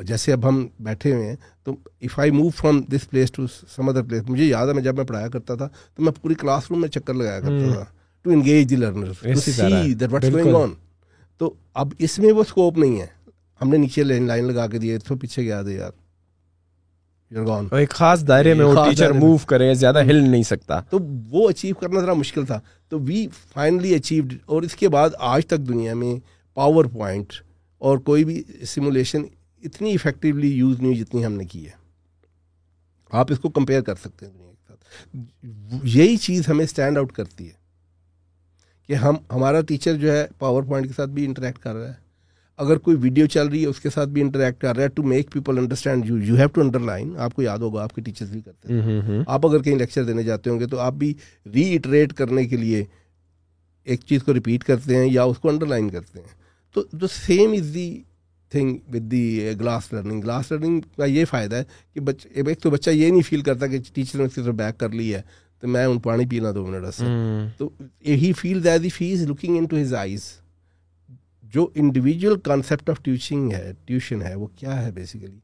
جیسے اب ہم بیٹھے ہوئے ہیں تو if I move from this place to some other place, مجھے یاد ہے میں جب میں پڑھایا کرتا تھا تو میں پوری کلاس روم میں چکر لگایا کرتا تھا to engage the learners to see that what's going on. تو اب اس میں وہ اسکوپ نہیں ہے. ہم نے نیچے لائن لائن لگا کے دیے تو پیچھے گیا تھا یار, ایک خاص دائرے میں وہ ٹیچر موو کرے, زیادہ ہل نہیں سکتا, تو وہ اچیو کرنا ذرا مشکل تھا. تو وی فائنلی اچیوڈ. اور اس کے بعد آج تک دنیا میں پاور پوائنٹ اور کوئی بھی سیمولیشن اتنی افیکٹولی یوز نہیں ہوئی جتنی ہم نے کی ہے. آپ اس کو کمپیئر کر سکتے ہیں دنیا کے ساتھ. یہی چیز ہمیں اسٹینڈ آؤٹ کرتی ہے کہ ہم ہمارا ٹیچر جو ہے پاور پوائنٹ کے ساتھ بھی انٹریکٹ کر رہا ہے, اگر کوئی ویڈیو چل رہی ہے اس کے ساتھ بھی انٹریکٹ کر رہا ہے to make people understand you. You have to underline. آپ کو یاد ہوگا آپ کے ٹیچرز بھی کرتے ہیں, آپ اگر کہیں لیکچر دینے جاتے ہوں گے تو آپ بھی ری اٹریٹ کرنے کے لیے ایک چیز کو ریپیٹ کرتے ہیں یا اس کو انڈر لائن کرتے ہیں. تو the same is the thing with the glass learning. Glass learning کا یہ فائدہ ہے کہ بچہ, ایک تو بچہ یہ نہیں فیل کرتا کہ ٹیچر نے اس کی طرف بیک کر لی ہے تو میں ان پانی پینا دو منٹ سے. تو he feel that he is looking into his eyes. جو انڈیویجول کانسیپٹ آف ٹیوشنگ ہے, ٹیوشن ہے, وہ کیا ہے بیسیکلی؟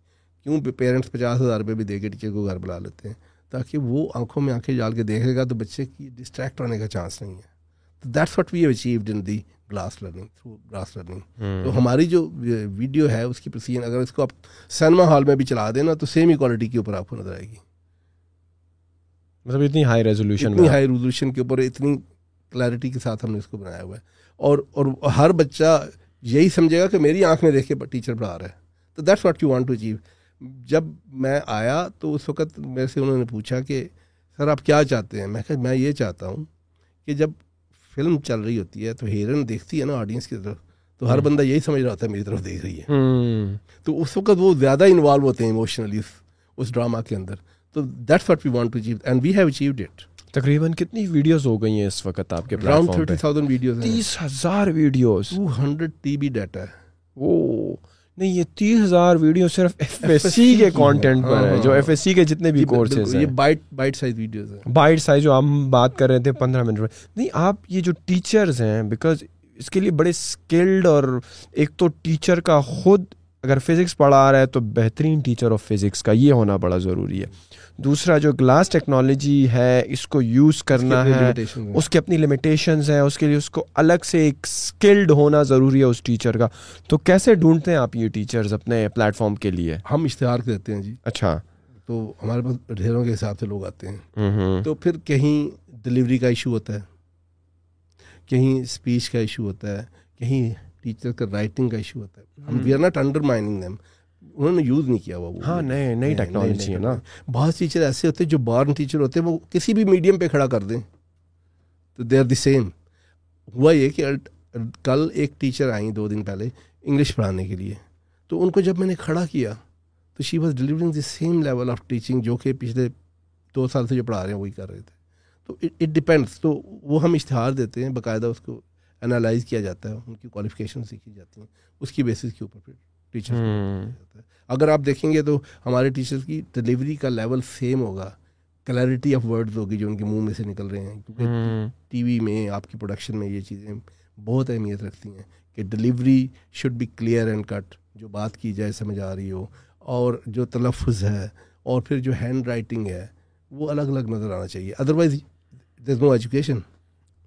کیوں پیرنٹس پچاس ہزار روپے بھی دے کے ٹیچر کو گھر بلا لیتے ہیں تاکہ وہ آنکھوں میں آنکھیں ڈال کے دیکھے گا تو بچے کی ڈسٹریکٹ ہونے کا چانس نہیں ہے. تو that's what we have achieved in the glass learning, through glass learning. تو ہماری جو ویڈیو ہے اس کی پرسیژن, اگر اس کو آپ سنیما ہال میں بھی چلا دیں نا تو سیم ہی کوالٹی کے اوپر آپ کو نظر آئے گی. مطلب اتنی ہائی ریزولیوشن, اتنی ہائی ریزولیوشن کے اوپر اتنی کلیئرٹی کے ساتھ ہم نے اس کو بنایا ہوا ہے. اور اور ہر بچہ یہی سمجھے گا کہ میری آنکھ میں دیکھ کے ٹیچر پڑھا رہا ہے. تو that's what you want to achieve. جب میں آیا تو اس وقت میرے سے انہوں نے پوچھا کہ سر آپ کیا چاہتے ہیں؟ میں کہا میں یہ چاہتا ہوں کہ جب فلم چل رہی ہوتی ہے تو ہیرن دیکھتی ہے نا آڈینس کی طرف, تو ہر بندہ یہی سمجھ رہا ہوتا ہے میری طرف دیکھ رہی ہے. تو اس وقت وہ زیادہ انوالو ہوتے ہیں ایموشنلی اس ڈرامہ کے اندر. تو that's what we want to achieve and we have achieved it. تقریباً کتنی ویڈیوز ہو گئی ہیں اس وقت آپ کے پلیٹ فارم پہ؟ اراؤنڈ تیس ہزار ویڈیوز. تیس ہزار ویڈیوز, دو سو ٹی بی ڈیٹا ہے. اوہ نہیں, یہ تیس ہزار ویڈیو صرف ایف ایس سی کے کانٹینٹ پر ہے, جو ایف ایس سی کے جتنے بھی کورسز ہیں. یہ بائٹ بائٹ سائز ویڈیوز ہیں, بائٹ سائز جو ہم بات کر رہے تھے پندرہ منٹ میں. نہیں, آپ یہ جو ٹیچرز ہیں, بیکاز اس کے لیے بڑے اسکلڈ, اور ایک تو ٹیچر کا خود اگر فزکس پڑھا رہا ہے تو بہترین ٹیچر آف فزکس کا یہ ہونا بڑا ضروری ہے. دوسرا جو گلاس ٹیکنالوجی ہے اس کو یوز کرنا ہے, اس کی اپنی لمیٹیشنز ہیں, اس کے لیے اس کو الگ سے ایک اسکلڈ ہونا ضروری ہے اس ٹیچر کا. تو کیسے ڈھونڈتے ہیں آپ یہ ٹیچرز اپنے پلیٹ فارم کے لیے؟ ہم اشتہار دیتے ہیں جی. اچھا, تو ہمارے پاس ڈھیروں کے حساب سے لوگ آتے ہیں. تو پھر کہیں ڈلیوری کا ایشو ہوتا ہے, کہیں اسپیچ کا ایشو ہوتا ہے, کہیں ٹیچر کا رائٹنگ کا ایشو ہوتا ہے. ہم we are not undermining them, انہوں نے یوز نہیں کیا ہوا وہ. ہاں نئے نئی ٹیکنالوجی ہے نا. بہت ٹیچر ایسے ہوتے ہیں جو بارن ٹیچر ہوتے ہیں, وہ کسی بھی میڈیم پہ کھڑا کر دیں تو دے آر دی سیم. ہوا یہ کہ کل ایک ٹیچر آئیں دو دن پہلے انگلش پڑھانے کے لیے, تو ان کو جب میں نے کھڑا کیا تو she was delivering the same level of teaching جو کہ پچھلے دو سال سے جو پڑھا رہے ہیں وہی کر رہے تھے. تو اٹ ڈپینڈس. تو وہ ہم اشتہار دیتے ہیں باقاعدہ, اس کو انالائز کیا جاتا ہے, ان کی کوالیفیکیشن سیکھی جاتی ہیں, اس کی بیسس کے اوپر پھر ٹیچر. اگر آپ دیکھیں گے تو ہمارے ٹیچرز کی ڈلیوری کا لیول سیم ہوگا, کلیئرٹی آف ورڈز ہوگی جو ان کے منہ میں سے نکل رہے ہیں, کیونکہ ٹی وی میں آپ کی پروڈکشن میں یہ چیزیں بہت اہمیت رکھتی ہیں کہ delivery should be clear and cut, جو بات کی جائے سمجھ آ رہی ہو, اور جو تلفظ ہے اور پھر جو ہینڈ رائٹنگ ہے وہ الگ الگ نظر آنا چاہیے, otherwise there is no education.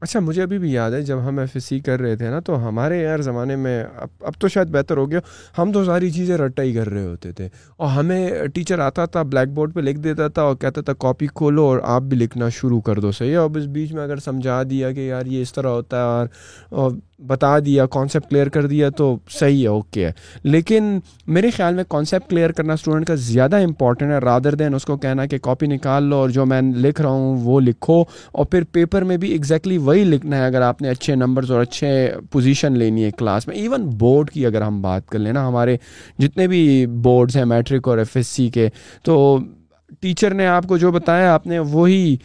اچھا, مجھے ابھی بھی یاد ہے جب ہم ایف ایس سی کر رہے تھے نا, تو ہمارے یار زمانے میں, اب اب تو شاید بہتر ہو گیا, ہم تو ساری چیزیں رٹا ہی کر رہے ہوتے تھے, اور ہمیں ٹیچر آتا تھا بلیک بورڈ پہ لکھ دیتا تھا اور کہتا تھا کاپی کھولو اور آپ بھی لکھنا شروع کر دو. صحیح ہے, اور اس بیچ میں اگر سمجھا دیا کہ یار یہ اس طرح ہوتا ہے اور, اور بتا دیا کانسیپٹ کلیئر کر دیا تو صحیح ہے, اوکے ہے. لیکن میرے خیال میں کانسیپٹ کلیئر کرنا اسٹوڈنٹ کا زیادہ امپورٹنٹ ہے رادر دین اس کو کہنا کہ کاپی نکال لو اور جو میں لکھ رہا ہوں وہ لکھو, اور پھر پیپر میں بھی ایگزیکٹلی وہی لکھنا ہے اگر آپ نے اچھے نمبرز اور اچھے پوزیشن لینی ہے کلاس میں. ایون بورڈ کی اگر ہم بات کر لیں نا, ہمارے جتنے بھی بورڈز ہیں میٹرک اور ایف ایس سی کے, تو ٹیچر نے آپ کو جو بتایا آپ نے وہی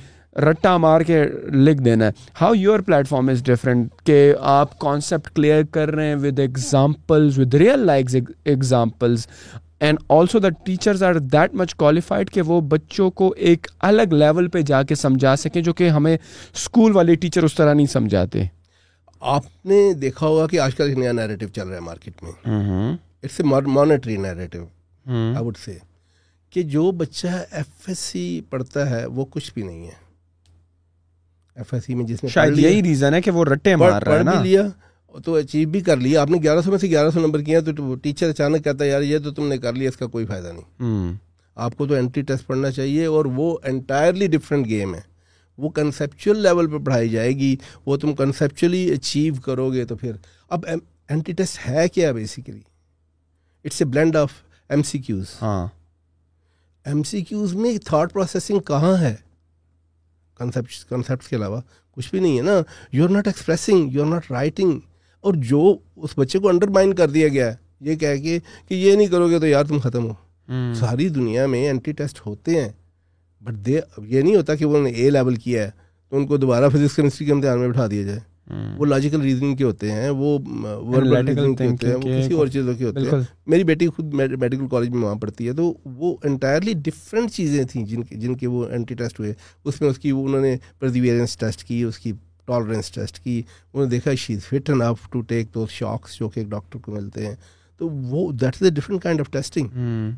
رٹا مار کے لکھ دینا ہے. How your platform is different کہ آپ کانسیپٹ کلیئر کر رہے ہیں with examples, with real life examples, and also the teachers are that much qualified کہ وہ بچوں کو ایک الگ لیول پہ جا کے سمجھا سکیں, جو کہ ہمیں اسکول والے ٹیچر اس طرح نہیں سمجھاتے. آپ نے دیکھا ہوگا کہ آج کل ایک نیا نیریٹو چل رہا ہے مارکیٹ میں, it's a monetary narrative I would سے, کہ جو بچہ ایف ایس سی پڑھتا ہے وہ کچھ بھی نہیں ہے. ایف ایس سی میں جس نے شاید یہی ریزن ہے کہ وہ رٹے مار رہا ہے نا, لیا تو اچیو بھی کر لیا, آپ نے گیارہ سو میں سے گیارہ سو نمبر کیا تو ٹیچر اچانک کہتا ہے یار یہ تو تم نے کر لیا, اس کا کوئی فائدہ نہیں, آپ کو تو انٹری ٹیسٹ پڑھنا چاہیے, اور وہ انٹائرلی ڈفرینٹ گیم ہے. وہ کنسیپچوئل لیول پہ پڑھائی جائے گی, وہ تم کنسیپچولی اچیو کرو گے. تو پھر اب انٹری ٹیسٹ ہے کیا basically, it's a blend of ایم سی کیوز. ہاں, ایم سی کیوز میں تھاٹ پروسیسنگ کہاں ہے کنسیپٹ کنسیپٹس کے علاوہ کچھ بھی نہیں ہے نا. You are not expressing, you are not writing, اور جو اس بچے کو انڈر مائن کر دیا گیا ہے یہ کہہ کے کہ یہ نہیں کرو گے تو یار تم ختم ہو. hmm. ساری دنیا میں انٹری ٹیسٹ ہوتے ہیں, بٹ دے یہ نہیں ہوتا کہ انہوں نے اے لیول کیا ہے تو ان کو دوبارہ فزکس کیمسٹری کے امتحان میں بٹھا دیا جائے. hmm. وہ لاجیکل ریزننگ کے ہوتے ہیں, وہ وربل ریزننگ کے ہوتے ہیں, وہ کسی اور چیزوں کے ہوتے ہیں. میری بیٹی خود میڈیکل کالج میں وہاں پڑھتی ہے, تو وہ انٹائرلی ڈفرینٹ چیزیں تھیں جن کے جن کے وہ انٹری ٹیسٹ ہوئے. اس میں اس کی انہوں نے پرزیویرنس ٹیسٹ کی, اس کی ٹالرنس ٹیسٹ کی, انہوں نے دیکھا she is fit enough to take those shocks جو کہ ایک ڈاکٹر کو ملتے ہیں. تو وہ that is a different kind of testing,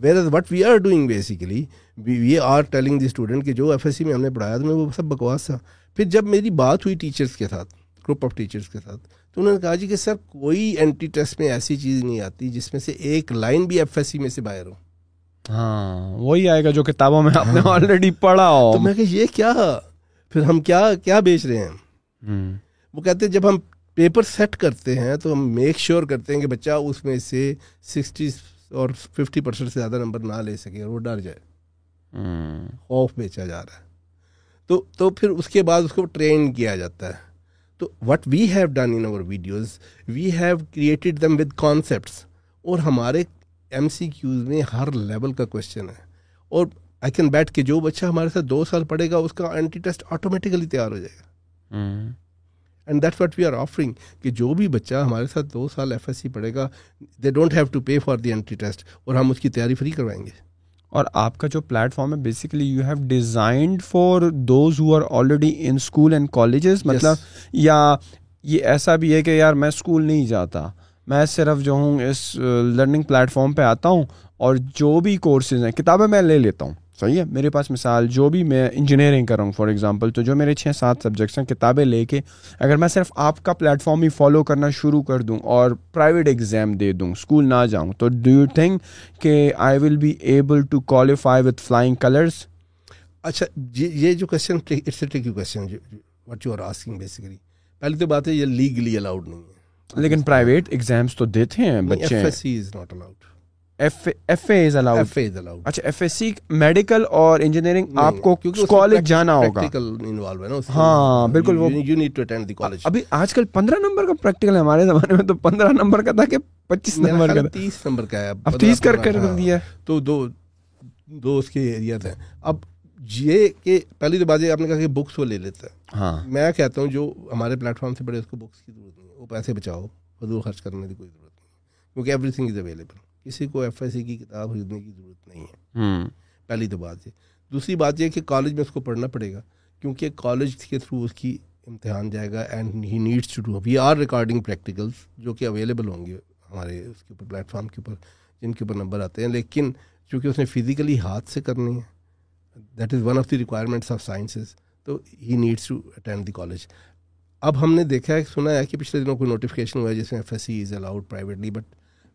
where is what we are doing basically we are telling the student کہ جو ایف ایس سی میں ہم نے پڑھایا تھا وہ سب بکواس تھا. پھر جب میری بات ہوئی ٹیچرس کے ساتھ, گروپ آف ٹیچرس کے ساتھ, تو انہوں نے کہا جی کہ سر کوئی انٹری ٹیسٹ میں ایسی چیز نہیں آتی جس میں سے ایک لائن بھی ایف ایس سی میں سے باہر ہو. ہاں, وہی آئے گا جو کتابوں میں آپ نے آلریڈی پڑھا ہو. تو میں کہ یہ کیا, پھر ہم کیا کیا بیچ رہے ہیں. Hmm. وہ کہتے ہیں جب ہم پیپر سیٹ کرتے ہیں تو ہم میک شیور کرتے ہیں کہ بچہ اس میں سے سکسٹی اور ففٹی پرسینٹ سے زیادہ نمبر نہ لے سکے اور وہ ڈر جائے. hmm. خوف بیچا جا رہا ہے. تو تو پھر اس کے بعد اس کو ٹرین کیا جاتا ہے. تو what we have done in our videos, we have created them with concepts, اور ہمارے ایم سی کیوز میں ہر لیول کا کویشچن ہے, اور آئی کین بیٹھ کے جو بچہ ہمارے ساتھ دو سال پڑھے گا اس کا اینٹی ٹیسٹ آٹومیٹیکلی تیار ہو جائے گا. And that's what we are offering کہ جو بھی بچہ ہمارے ساتھ دو سال ایف ایس سی پڑھے گا, they don't have to pay for the entry test, اور ہم اس کی تیاری فری کروائیں گے. اور آپ کا جو پلیٹ فارم ہے basically you have designed for those who are already in school and colleges. مطلب یا یہ ایسا بھی ہے کہ یار میں اسکول نہیں جاتا, میں صرف جو ہوں اس لرننگ پلیٹ فارم پہ آتا ہوں اور جو بھی کورسز ہیں کتابیں میں لے لیتا ہوں. صحیح ہے, میرے پاس مثال جو بھی میں انجینئرنگ کر رہا ہوں فار ایگزامپل, تو جو میرے چھ سات سبجیکٹس ہیں کتابیں لے کے اگر میں صرف آپ کا پلیٹ فارم ہی فالو کرنا شروع کر دوں اور پرائیویٹ ایگزام دے دوں, اسکول نہ جاؤں, تو ڈو یو تھنک کہ I will be able to qualify with flying colours? اچھا, یہ جو question it's a tricky question what you are asking basically. پہلی تو بات ہے یہ لیگلی الاؤڈ نہیں ہے, لیکن پرائیویٹ ایگزامس تو دیتے ہیں بچے. ایف ایس سی is not allowed. F A is allowed. اچھا ایف اے سی میڈیکل اور انجینئرنگ آپ کو کالج جانا ہوگا. ہاں بالکل. ابھی آج کل پندرہ نمبر کا پریکٹیکل ہے, ہمارے زمانے میں تو پندرہ نمبر کا تھا کہ پچیس نمبر کا تیس نمبر کا ہے, اب تیس کر کر دیا. تو دو دو اس کے ایریاز ہیں. اب یہ کہ پہلی تو بات یہ آپ نے کہا کہ بکس وہ لے لیتا ہے. ہاں میں کہتا ہوں جو ہمارے پلیٹ فارم سے بڑے اس کو بکس کی ضرورت نہیں ہے, وہ پیسے بچاؤ, فضول خرچ کرنے کی کوئی ضرورت نہیں ہے کیونکہ ایوری تھنگ از اویلیبل. کسی کو ایف ایس سی کی کتاب خریدنے کی ضرورت نہیں ہے, پہلی تو بات یہ. دوسری بات یہ کہ کالج میں اس کو پڑھنا پڑے گا کیونکہ کالج کے تھرو اس کی امتحان جائے گا, and he needs to do we are recording practicals جو کہ اویلیبل ہوں گے ہمارے اس کے اوپر پلیٹ فارم کے اوپر جن کے اوپر نمبر آتے ہیں, لیکن چونکہ اس نے فزیکلی ہاتھ سے کرنی ہے, that is one of the requirements of sciences, تو he needs to attend the college. اب ہم نے دیکھا ہے, سنا ہے کہ پچھلے دنوں کوئی نوٹیفیکیشن ہوا ہے جس میں ایف ایس سی is allowed privately but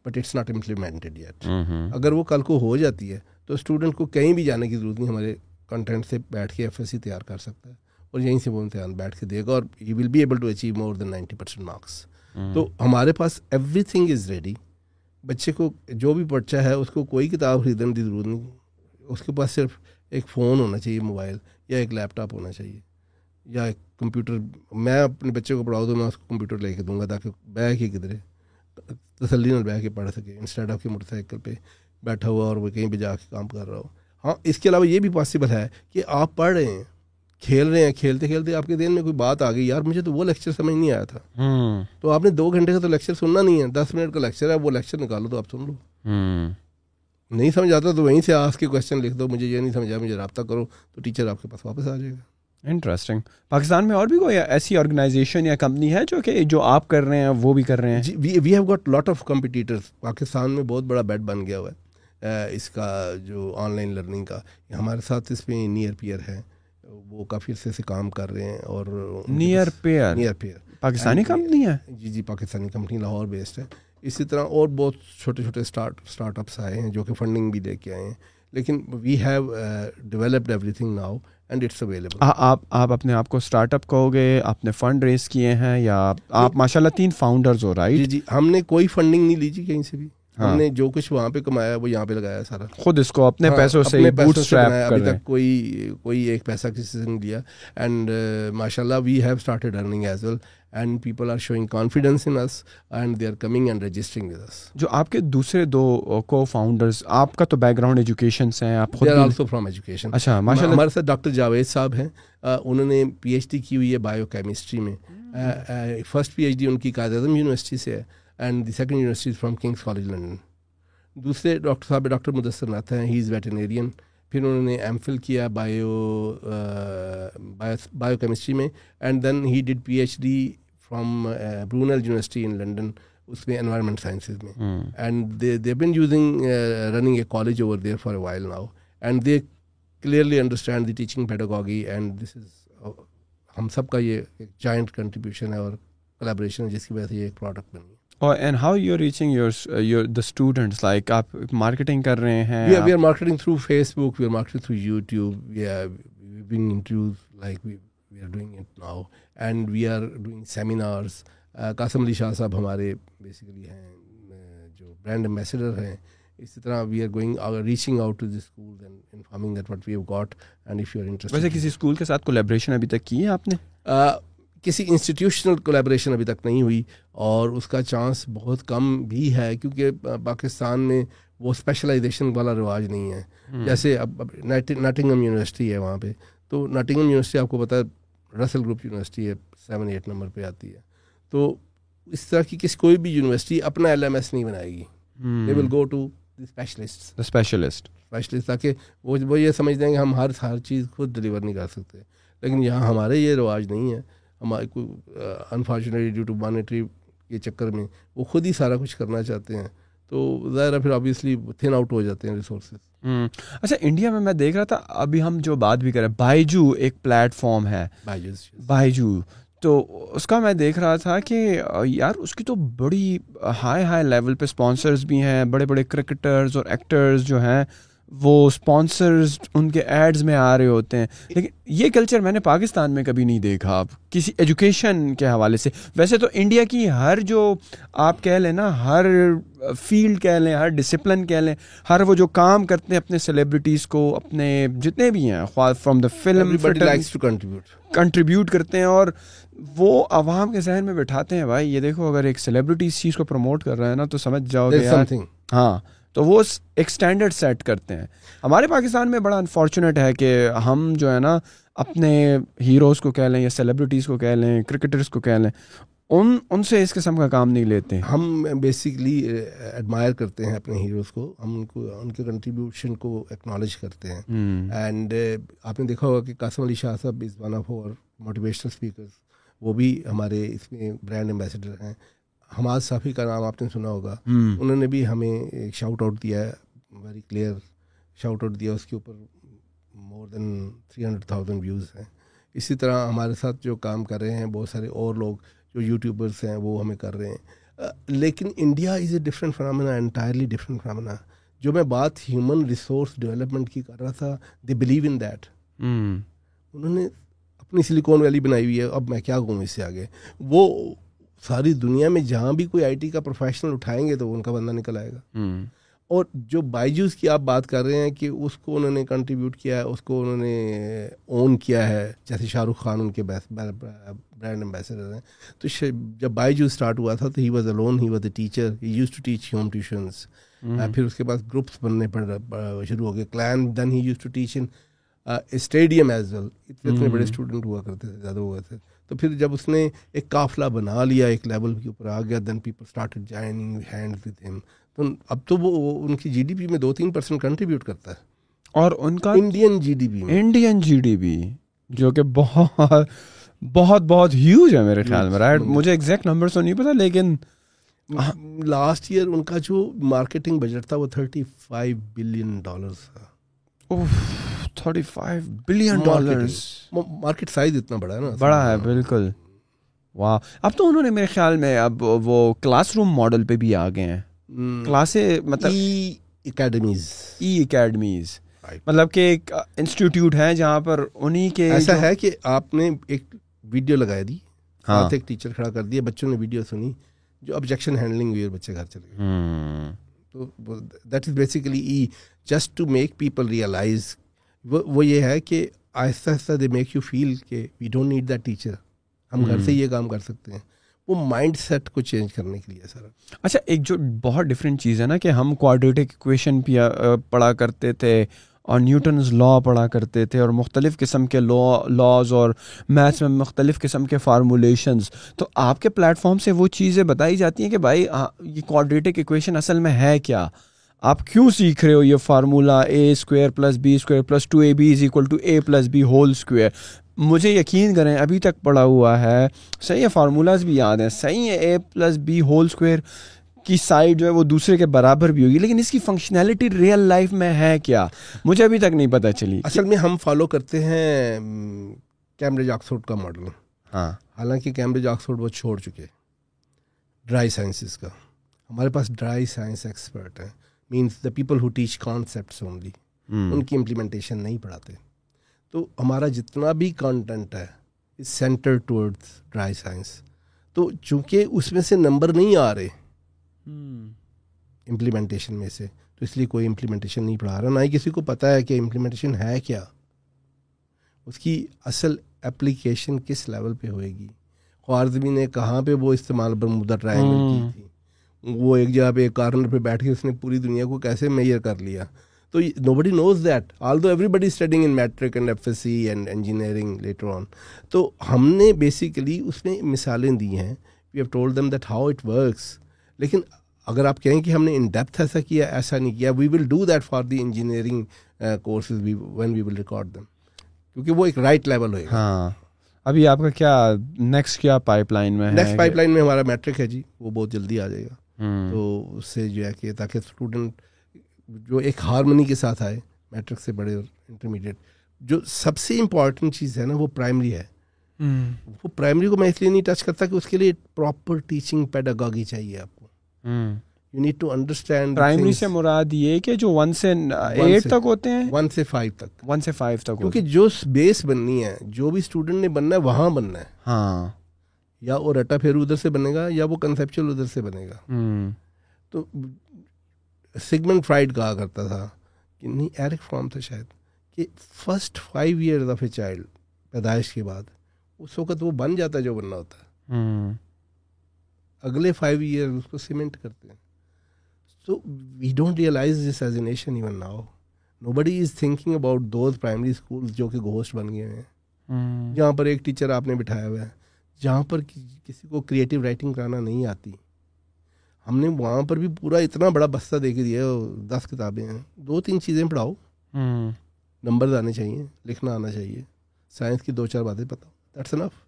but it's not implemented yet. اگر وہ کل کو ہو جاتی ہے تو اسٹوڈنٹ کو کہیں بھی جانے کی ضرورت نہیں, ہمارے کنٹینٹ سے بیٹھ کے ایف ایس سی تیار کر سکتا ہے اور یہیں سے وہ امتحان بیٹھ کے دے گا اور he will be able to achieve more than ninety percent marks. تو ہمارے پاس ایوری تھنگ از ریڈی, بچے کو جو بھی بچہ ہے اس کو کوئی کتاب خریدنے کی ضرورت نہیں, اس کے پاس صرف ایک فون ہونا چاہیے, موبائل یا ایک لیپ ٹاپ ہونا چاہیے یا ایک کمپیوٹر. میں اپنے بچے کو پڑھاؤں تو میں اس کو کمپیوٹر لے کے دوں گا تاکہ بہ کے کدھر تسلی نہ بہ کے پڑھ سکے, انسٹیڈ آف کے موٹر سائیکل پہ بیٹھا ہوا اور وہ کہیں پہ جا کے کام کر رہا ہو. ہاں اس کے علاوہ یہ بھی پاسبل ہے کہ آپ پڑھ رہے ہیں, کھیل رہے ہیں, کھیلتے کھیلتے آپ کے دل میں کوئی بات آ گئی, یار مجھے تو وہ لیکچر سمجھ نہیں آیا تھا, تو آپ نے دو گھنٹے کا تو لیکچر سننا نہیں ہے, دس منٹ کا لیکچر ہے, وہ لیکچر نکالو تو آپ سن لو. نہیں سمجھ آتا تو وہیں سے آس کے کوشچن لکھ دو, مجھے یہ نہیں سمجھا, مجھے رابطہ کرو, تو ٹیچر آپ کے پاس واپس آ جائے گا. انٹرسٹنگ. پاکستان میں اور بھی کوئی ایسی آرگنائزیشن یا کمپنی ہے جو کہ جو آپ کر رہے ہیں وہ بھی کر رہے ہیں؟ جی we have got lot of competitors. Pakistan میں بہت بڑا بیٹ بن گیا ہوا ہے اس کا جو آن لائن لرننگ کا. ہمارے ساتھ اس میں نیئر پیئر ہے, وہ کافی عرصے سے کام کر رہے ہیں. اور نیئر پیئر نیئر پیئر Pakistani company ہے. جی جی پاکستانی کمپنی لاہور بیسڈ ہے. اسی طرح اور بہت چھوٹے چھوٹے اسٹارٹ اسٹارٹ اپس آئے ہیں جو کہ فنڈنگ بھی لے کے آئے ہیں, لیکن we have developed everything now and it's available. آپ آپ اپنے آپ کو اسٹارٹ اپ کہو گے, آپ نے فنڈ ریز کیے ہیں یا آپ ماشاء اللہ تین فاؤنڈرز ہو رہا ہے؟ جی جی ہم نے کوئی فنڈنگ نہیں لی جی کہیں سے بھی, ہم نے جو کچھ وہاں پہ کمایا وہ یہاں پہ لگایا سارا خود, اس کو اپنے پیسوں سے بوٹ اسٹریپ کر. ابھی تک کوئی کوئی ایک پیسہ کسی سے نہیں لیا. اینڈ ماشاء اللہ we have started earning as well and people are showing confidence in us and they are coming and registering with us. جو آپ کے دوسرے دو co-founders, آپ کا تو بیک گراؤنڈ ایجوکیشن سے ہیں, آپ خود they are also from education. اچھا ماشاء اللہ. ہمارے ساتھ ڈاکٹر جاوید صاحب ہیں, انہوں نے پی ایچ ڈی کی ہوئی ہے بایو کیمسٹری میں. فرسٹ پی ایچ ڈی ان کی قائد اعظم یونیورسٹی سے ہے and the second university from kings college London. دوسرے ڈاکٹر صاحب ڈاکٹر مدثر ناتھ ہیں, ہی از ویٹرنیرین. پھر انہوں نے ایم فل کیا بایو بایو کیمسٹری میں and then he did P H D from برونل یونیورسٹی in London, اس میں انوائرمنٹ سائنسز میں. And they they been using running a college over there for a while now and they clearly understand the teaching pedagogy and this is ہم سب کا یہ ایک joint contribution ہے اور کلیبریشن ہے جس کی وجہ سے یہ ایک پروڈکٹ بنی. اور and how you are reaching your your the students, like آپ مارکیٹنگ کر رہے ہیں؟ We are marketing through فیس بک, we are marketing through یوٹیوب, we are giving interviews like we we are doing it now and we are doing seminars. Qasim Ali Shah صاحب ہمارے basically ہیں جو brand ambassador ہیں. اسی طرح we are going reaching out to the schools and informing that what we have got and if you are interested. ویسے کسی school کے ساتھ کولیبریشن ابھی تک کی ہے آپ نے؟ کسی انسٹیٹیوشنل کولیبریشن ابھی تک نہیں ہوئی اور اس کا چانس بہت کم بھی ہے کیونکہ پاکستان میں وہ اسپیشلائزیشن والا رواج نہیں ہے. جیسے اب ناٹنگھم یونیورسٹی ہے, وہاں پہ تو ناٹنگھم یونیورسٹی آپ کو پتہ ہے رسل گروپ یونیورسٹی ہے, سیون ایٹ نمبر پہ آتی ہے. تو اس طرح کی کسی کوئی بھی یونیورسٹی اپنا ایل ایم ایس نہیں بنائے گی, they will go to the specialist specialist specialist تاکہ وہ وہ یہ سمجھ دیں کہ ہم ہر ہر چیز خود ڈلیور نہیں کر سکتے. لیکن یہاں ہمارے یہ رواج نہیں ہے, ہمارے کوئی انفارچونیٹلی ڈیو ٹو مانیٹری کے چکر میں وہ خود ہی سارا کچھ کرنا چاہتے ہیں, تو ظاہر ہے پھر آبویسلی تھن آؤٹ ہو جاتے ہیں ریسورسز. اچھا انڈیا میں میں دیکھ رہا تھا, ابھی ہم جو بات بھی کریں بائیجو ایک پلیٹ فارم ہے بائیجو, تو اس کا میں دیکھ رہا تھا کہ یار اس کی تو بڑی ہائی ہائی لیول پہ اسپانسرز بھی ہیں, بڑے بڑے کرکٹرز اور ایکٹرز جو ہیں وہ سپانسرز ان کے ایڈز میں آ رہے ہوتے ہیں. لیکن یہ کلچر میں نے پاکستان میں کبھی نہیں دیکھا کسی ایجوکیشن کے حوالے سے. ویسے تو انڈیا کی ہر جو آپ کہہ لیں نا ہر فیلڈ کہہ لیں, ہر ڈسپلن کہہ لیں, ہر وہ جو کام کرتے ہیں اپنے سیلیبریٹیز کو, اپنے جتنے بھی ہیں فرام دا فلم کنٹریبیوٹ کرتے ہیں اور وہ عوام کے ذہن میں بٹھاتے ہیں. بھائی یہ دیکھو اگر ایک سیلیبریٹی اس چیز کو پروموٹ کر رہا ہے نا تو سمجھ جاؤ گے ہاں, تو وہ ایک اسٹینڈرڈ سیٹ کرتے ہیں. ہمارے پاکستان میں بڑا انفارچونیٹ ہے کہ ہم جو ہے نا اپنے ہیروز کو کہہ لیں یا سیلیبریٹیز کو کہہ لیں, کرکٹرز کو کہہ لیں, ان ان سے اس قسم کا کام نہیں لیتے. ہم بیسیکلی ایڈمائر کرتے ہیں اپنے ہیروز کو, ہم ان کو ان کے کنٹریبیوشن کو ایکنالج کرتے ہیں. اینڈ آپ نے دیکھا ہوگا کہ قاسم علی شاہ صاحب is one of our motivational speakers, وہ بھی ہمارے اس میں برانڈ ایمبیسیڈر ہیں. حماد صافی کا نام آپ نے سنا ہوگا, انہوں نے بھی ہمیں ایک شاؤٹ آؤٹ دیا ہے, ویری کلیئر شاؤٹ آؤٹ دیا, اس کے اوپر more than three hundred thousand views ہیں. اسی طرح ہمارے ساتھ جو کام کر رہے ہیں بہت سارے اور لوگ جو یوٹیوبرس ہیں وہ ہمیں کر رہے ہیں. لیکن India is a different phenomena, entirely different phenomena. جو میں بات ہیومن ریسورس ڈیولپمنٹ کی کر رہا تھا, دے بلیو ان دیٹ. انہوں نے اپنی سلیکون ویلی بنائی ہوئی ہے, اب میں کیا کہوں اس سے آگے. وہ ساری دنیا میں جہاں بھی کوئی آئی ٹی کا پروفیشنل اٹھائیں گے تو ان کا بندہ نکل آئے گا. اور جو بائیجوز کی آپ بات کر رہے ہیں کہ اس کو انہوں نے کنٹریبیوٹ کیا ہے, اس کو انہوں نے اون کیا ہے, جیسے شاہ رخ خان ان کے برانڈ ایمبیسڈر ہیں. تو جب بائیجوز اسٹارٹ ہوا تھا تو he was a loan, he was a teacher, he used to teach home tuitions. پھر اس کے بعد گروپس بننے شروع ہو گئے, کلان, then he used to teach in stadium as well. اتنے اتنے بڑے اسٹوڈنٹ ہوا کرتے تھے, زیادہ ہوا تھے. تو پھر جب اس نے ایک قافلہ بنا لیا, ایک لیول کے اوپر آ گیا, then people started joining hands with him. تو اب تو وہ ان کی جی ڈی پی میں دو تین پرسینٹ کنٹریبیوٹ کرتا ہے, اور ان کا انڈین جی ڈی پی میں انڈین جی ڈی پی جو کہ بہت بہت بہت ہیوج ہے میرے خیال میں. رائٹ, مجھے ایگزیکٹ نمبر تو نہیں پتا, لیکن لاسٹ ایئر ان کا جو مارکیٹنگ بجٹ تھا وہ تھرٹی فائیو بلین ڈالرس تھا. Thirty five billion dollars, market size اتنا بڑا ہے نا, بڑا ہے بالکل. واہ, اب تو انہوں نے میرے خیال میں اب وہ کلاس روم ماڈل پہ بھی آ گئے ہیں, کلاسیں مطلب ای اکیڈمیز ای اکیڈمیز مطلب کہ ایک انسٹیٹیوٹ ہے جہاں پر انہی کے. ایسا ہے کہ آپ نے ایک ویڈیو لگائی دی, ہاں ایک ٹیچر کھڑا کر دیا, بچوں نے ویڈیو سنی, جو آبجیکشن ہینڈلنگ ہوئی اور بچے گھر چلے گئے. تو that is basically E, just to make people realise. وہ یہ ہے کہ آہستہ آہستہ دے میک یو فیل کہ we don't need that teacher, ہم گھر سے یہ کام کر سکتے ہیں. وہ مائنڈ سیٹ کو چینج کرنے کے لیے سر. اچھا, ایک جو بہت ڈفرینٹ چیز ہے نا کہ ہم کواڈریٹک ایکویشن پڑھا کرتے تھے اور نیوٹنز لا پڑھا کرتے تھے اور مختلف قسم کے لا لاز اور میتھس میں مختلف قسم کے فارمولیشنز, تو آپ کے پلیٹ فارم سے وہ چیزیں بتائی جاتی ہیں کہ بھائی یہ کواڈریٹک ایکویشن اصل میں ہے کیا, آپ کیوں سیکھ رہے ہو یہ formula a square plus b square plus two a b is equal to a plus b whole square. مجھے یقین کریں ابھی تک پڑھا ہوا ہے, صحیح ہے, فارمولاز بھی یاد ہیں, صحیح ہے, a plus b whole square کی سائڈ جو ہے وہ دوسرے کے برابر بھی ہوگی, لیکن اس کی فنکشنلٹی ریئل لائف میں ہے کیا, مجھے ابھی تک نہیں پتہ چلی. اصل میں ہم فالو کرتے ہیں کیمبرج آکسفورڈ کا ماڈل. ہاں, حالانکہ کیمبرج آکسفورڈ وہ چھوڑ چکے ڈرائی سائنسز کا. ہمارے پاس ڈرائی سائنس ایکسپرٹ ہیں, means the people who teach concepts only, ان کی امپلیمنٹیشن نہیں پڑھاتے. تو ہمارا جتنا بھی کانٹینٹ ہے is centre towards dry science. تو چونکہ اس میں سے نمبر نہیں آ رہے امپلیمنٹیشن میں سے, تو اس لیے کوئی امپلیمنٹیشن نہیں پڑھا رہا, نہ ہی کسی کو پتہ ہے کہ امپلیمنٹیشن ہے کیا, اس کی اصل اپلیکیشن کس لیول پہ ہوئے گی. خوارزمی نے کہاں پہ وہ استعمال برمودہ ٹرائنگل کی تھی, وہ ایک جگہ پہ ایک کارنر پہ بیٹھ کے اس نے پوری دنیا کو کیسے میئر کر لیا. تو nobody knows that, although everybody is studying in metric and F S E and engineering later on. تو ہم نے بیسیکلی اس میں مثالیں دی ہیں, we have told them that how it works. لیکن اگر آپ کہیں کہ ہم نے ان ڈیپتھ ایسا کیا, ایسا نہیں کیا, we will do that for the engineering courses when we will record them, کیونکہ وہ ایک رائٹ لیول ہوئے. ہاں, ابھی آپ کا کیا نیکسٹ کیا پائپ لائن میں ہے؟ نیکسٹ پائپ لائن میں ہمارا میٹرک ہے جی, وہ بہت جلدی آ جائے گا. تو اس سے جو ہے کہ تاکہ اسٹوڈنٹ جو ایک ہارمنی کے ساتھ آئے, میٹرک سے بڑے اور انٹرمیڈیٹ. جو سب سے امپورٹنٹ چیز ہے نا وہ پرائمری ہے. وہ پرائمری کو میں اس لیے نہیں ٹچ کرتا کہ اس کے لیے پراپر ٹیچنگ پیڈاگوجی چاہیے آپ کو. You need to understand. Primary سے مراد یہ کہ جو ون سے ایٹ تک ہوتے ہیں, ون سے فائیو تک, ون سے فائیو تک, کیونکہ جو بیس بننی ہے, جو بھی اسٹوڈنٹ نے بننا ہے وہاں بننا ہے. ہاں, یا وہ رٹا پھیرو ادھر سے بنے گا یا وہ کنسیپچل ادھر سے بنے گا. تو سگمنڈ فرائڈ کہا کرتا تھا کہ نہیں, ایرک فرام تھا شاید, کہ first five years of a child, پیدائش کے بعد اس وقت وہ بن جاتا ہے جو بننا ہوتا ہے, اگلے فائیو ایئرز اس کو سیمنٹ کرتے ہیں. تو we don't realise this as a nation even now. Nobody is thinking about those primary schools جو کہ گھوسٹ بن گئے ہیں, جہاں پر ایک ٹیچر آپ نے بٹھایا ہوا ہے, جہاں پر کسی کو کریٹیو رائٹنگ کرانا نہیں آتی. ہم نے وہاں پر بھی پورا اتنا بڑا بستہ دے کے دیا, دس کتابیں ہیں, دو تین چیزیں پڑھاؤ, نمبرز آنے چاہیے, لکھنا آنا چاہیے, سائنس کی دو چار باتیں بتاؤ, دیٹس انف.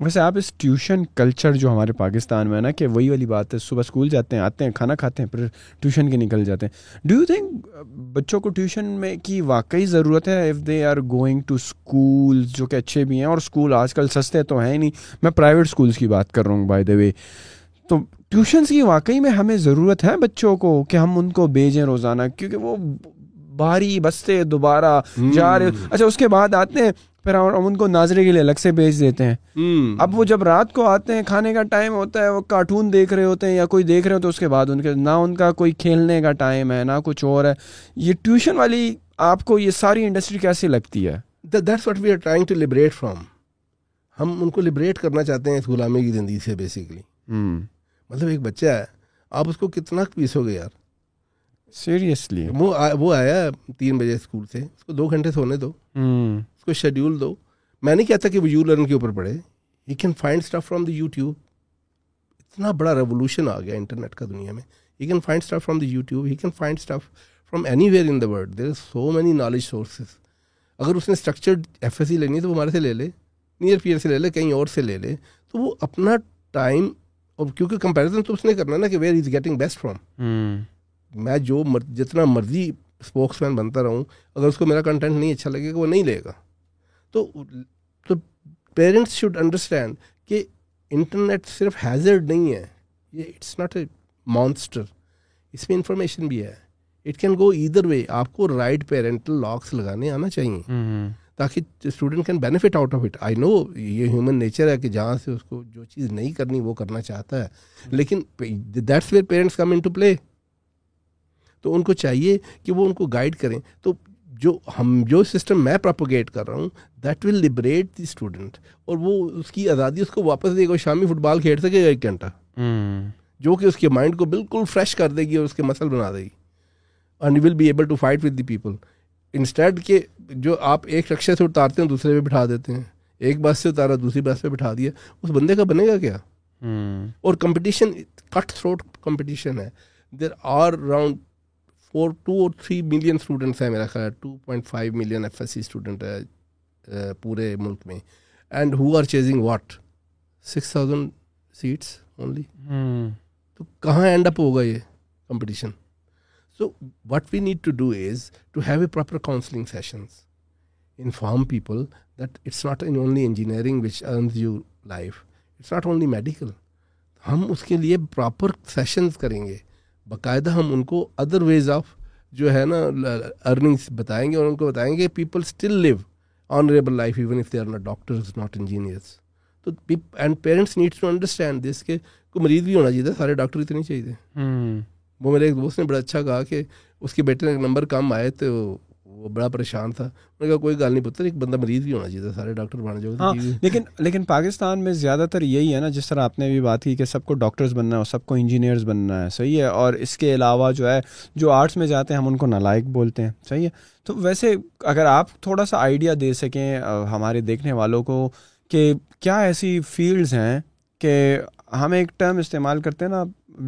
ویسے آپ اس ٹیوشن کلچر جو ہمارے پاکستان میں ہے نا, کہ وہی والی بات ہے, صبح اسکول جاتے ہیں, آتے ہیں, کھانا کھاتے ہیں, پھر ٹیوشن کے نکل جاتے ہیں. ڈو یو تھنک بچوں کو ٹیوشن میں کی واقعی ضرورت ہے, if they are going to school جو کہ اچھے بھی ہیں, اور اسکول آج کل سستے تو ہیں نہیں, میں پرائیویٹ اسکولس کی بات کر رہا ہوں بائی دا وے, تو ٹیوشنس کی واقعی میں ہمیں ضرورت ہے بچوں کو کہ ہم ان کو بھیجیں روزانہ, کیونکہ وہ بھاری بستے دوبارہ جا رہے. اچھا, اس کے بعد آتے ہیں پھر ہم ان کو ناظرے کے لیے الگ سے بھیج دیتے ہیں. hmm. اب وہ جب رات کو آتے ہیں, کھانے کا ٹائم ہوتا ہے, وہ کارٹون دیکھ رہے ہوتے ہیں یا کوئی دیکھ رہے ہوتے ہیں, اس کے بعد ان کے نہ ان کا کوئی کھیلنے کا ٹائم ہے نہ کچھ اور ہے. یہ ٹیوشن والی آپ کو یہ ساری انڈسٹری کیسی لگتی ہے؟ That's what we are trying to liberate from. ہم ان کو لیبریٹ کرنا چاہتے ہیں اس غلامی کی زندگی سے بیسیکلی. hmm. مطلب ایک بچہ ہے, آپ اس کو کتنا پیسو گے یار, سیریسلی. وہ وہ آیا تین بجے اسکول سے, اس کو دو گھنٹے سونے دو. hmm. کو شیڈیول دو. میں نہیں کہتا کہ وہ یو لرن کے اوپر پڑھے, you can find stuff from the یوٹیوب. اتنا بڑا ریولیوشن آ گیا انٹرنیٹ کا دنیا میں. You can find stuff from the یوٹیوب, you can find stuff from anywhere in the world. There are so many knowledge sources. اگر اس نے اسٹرکچرڈ ایف ایس سی لینی ہے تو وہ ہمارے سے لے لے, نیئر پیئر سے لے لے, کہیں اور سے لے لے. تو وہ اپنا ٹائم, اور کیونکہ کمپیریزن تو اس نے کرنا نا کہ where is getting best from. میں جو جتنا مرضی اسپوکس مین بنتا رہوں, اگر اس کو میرا کنٹینٹ نہیں اچھا لگے گا وہ نہیں لے گا. تو تو پیرنٹس شوڈ انڈرسٹینڈ کہ انٹرنیٹ صرف ہیزرڈ نہیں ہے, یہ اٹس ناٹ اے مانسٹر. اس میں انفارمیشن بھی ہے, it can go either way. آپ کو رائٹ پیرنٹل لاکس لگانے آنا چاہیے تاکہ student can benefit out of it. I know یہ ہیومن نیچر ہے کہ جہاں سے اس کو جو چیز نہیں کرنی وہ کرنا چاہتا ہے, لیکن that's where parents come in to play. تو ان کو چاہیے کہ وہ ان کو گائیڈ کریں. تو جو ہم جو سسٹم میں پراپوگیٹ کر رہا ہوں, that will liberate the student, اور وہ اس کی آزادی اس کو واپس دے گا. شامی فٹ بال کھیل سکے گا ایک گھنٹہ, جو کہ اس کے مائنڈ کو بالکل فریش کر دے گی اور اس کے مسل بنا دے گی. And will be able to fight with the people, instead کہ جو آپ ایک رکشے سے اتارتے ہیں دوسرے پہ بٹھا دیتے ہیں, ایک بس سے اتارا دوسری بس پہ بٹھا دیا, اس بندے کا بنے گا کیا؟ اور کمپٹیشن کٹ تھروٹ کمپٹیشن ہے. There are round or two or three million students ہیں, میرا خیال two point five million ایف ایس سی student ہے پورے ملک میں. And who are chasing what six thousand seats only. تو کہاں اینڈ اپ ہوگا یہ competition? So what we need to do is to have a proper counselling sessions, inform people that it's not only engineering which earns your life, it's not only medical. ہم اس کے لیے proper sessions کریں گے, باقاعدہ ہم ان کو ادر ویز آف جو ہے نا ارننگس بتائیں گے, اور ان کو بتائیں گے people still live honourable life even if they are not doctors, not engineers. تو and parents needs to understand this کہ کوئی مریض بھی ہونا چاہیے, سارے ڈاکٹر اتنے نہیں چاہیے. وہ میرے ایک دوست نے بڑا اچھا کہا کہ اس کے بیٹے نے نمبر کم آئے تو وہ بڑا پریشان تھا, انہوں نے کہا کوئی گال نہیں پتر, ایک بندہ مریض بھی ہونا چاہیے, سارے ڈاکٹر بن جائے. لیکن لیکن پاکستان میں زیادہ تر یہی ہے نا, جس طرح آپ نے بھی بات کی کہ سب کو ڈاکٹرز بننا ہے اور سب کو انجینئرز بننا ہے, صحیح ہے, اور اس کے علاوہ جو ہے جو آرٹس میں جاتے ہیں ہم ان کو نالائق بولتے ہیں, صحیح ہے. تو ویسے اگر آپ تھوڑا سا آئیڈیا دے سکیں ہمارے دیکھنے والوں کو کہ کیا ایسی فیلڈز ہیں کہ ہم ایک ٹرم استعمال کرتے ہیں نا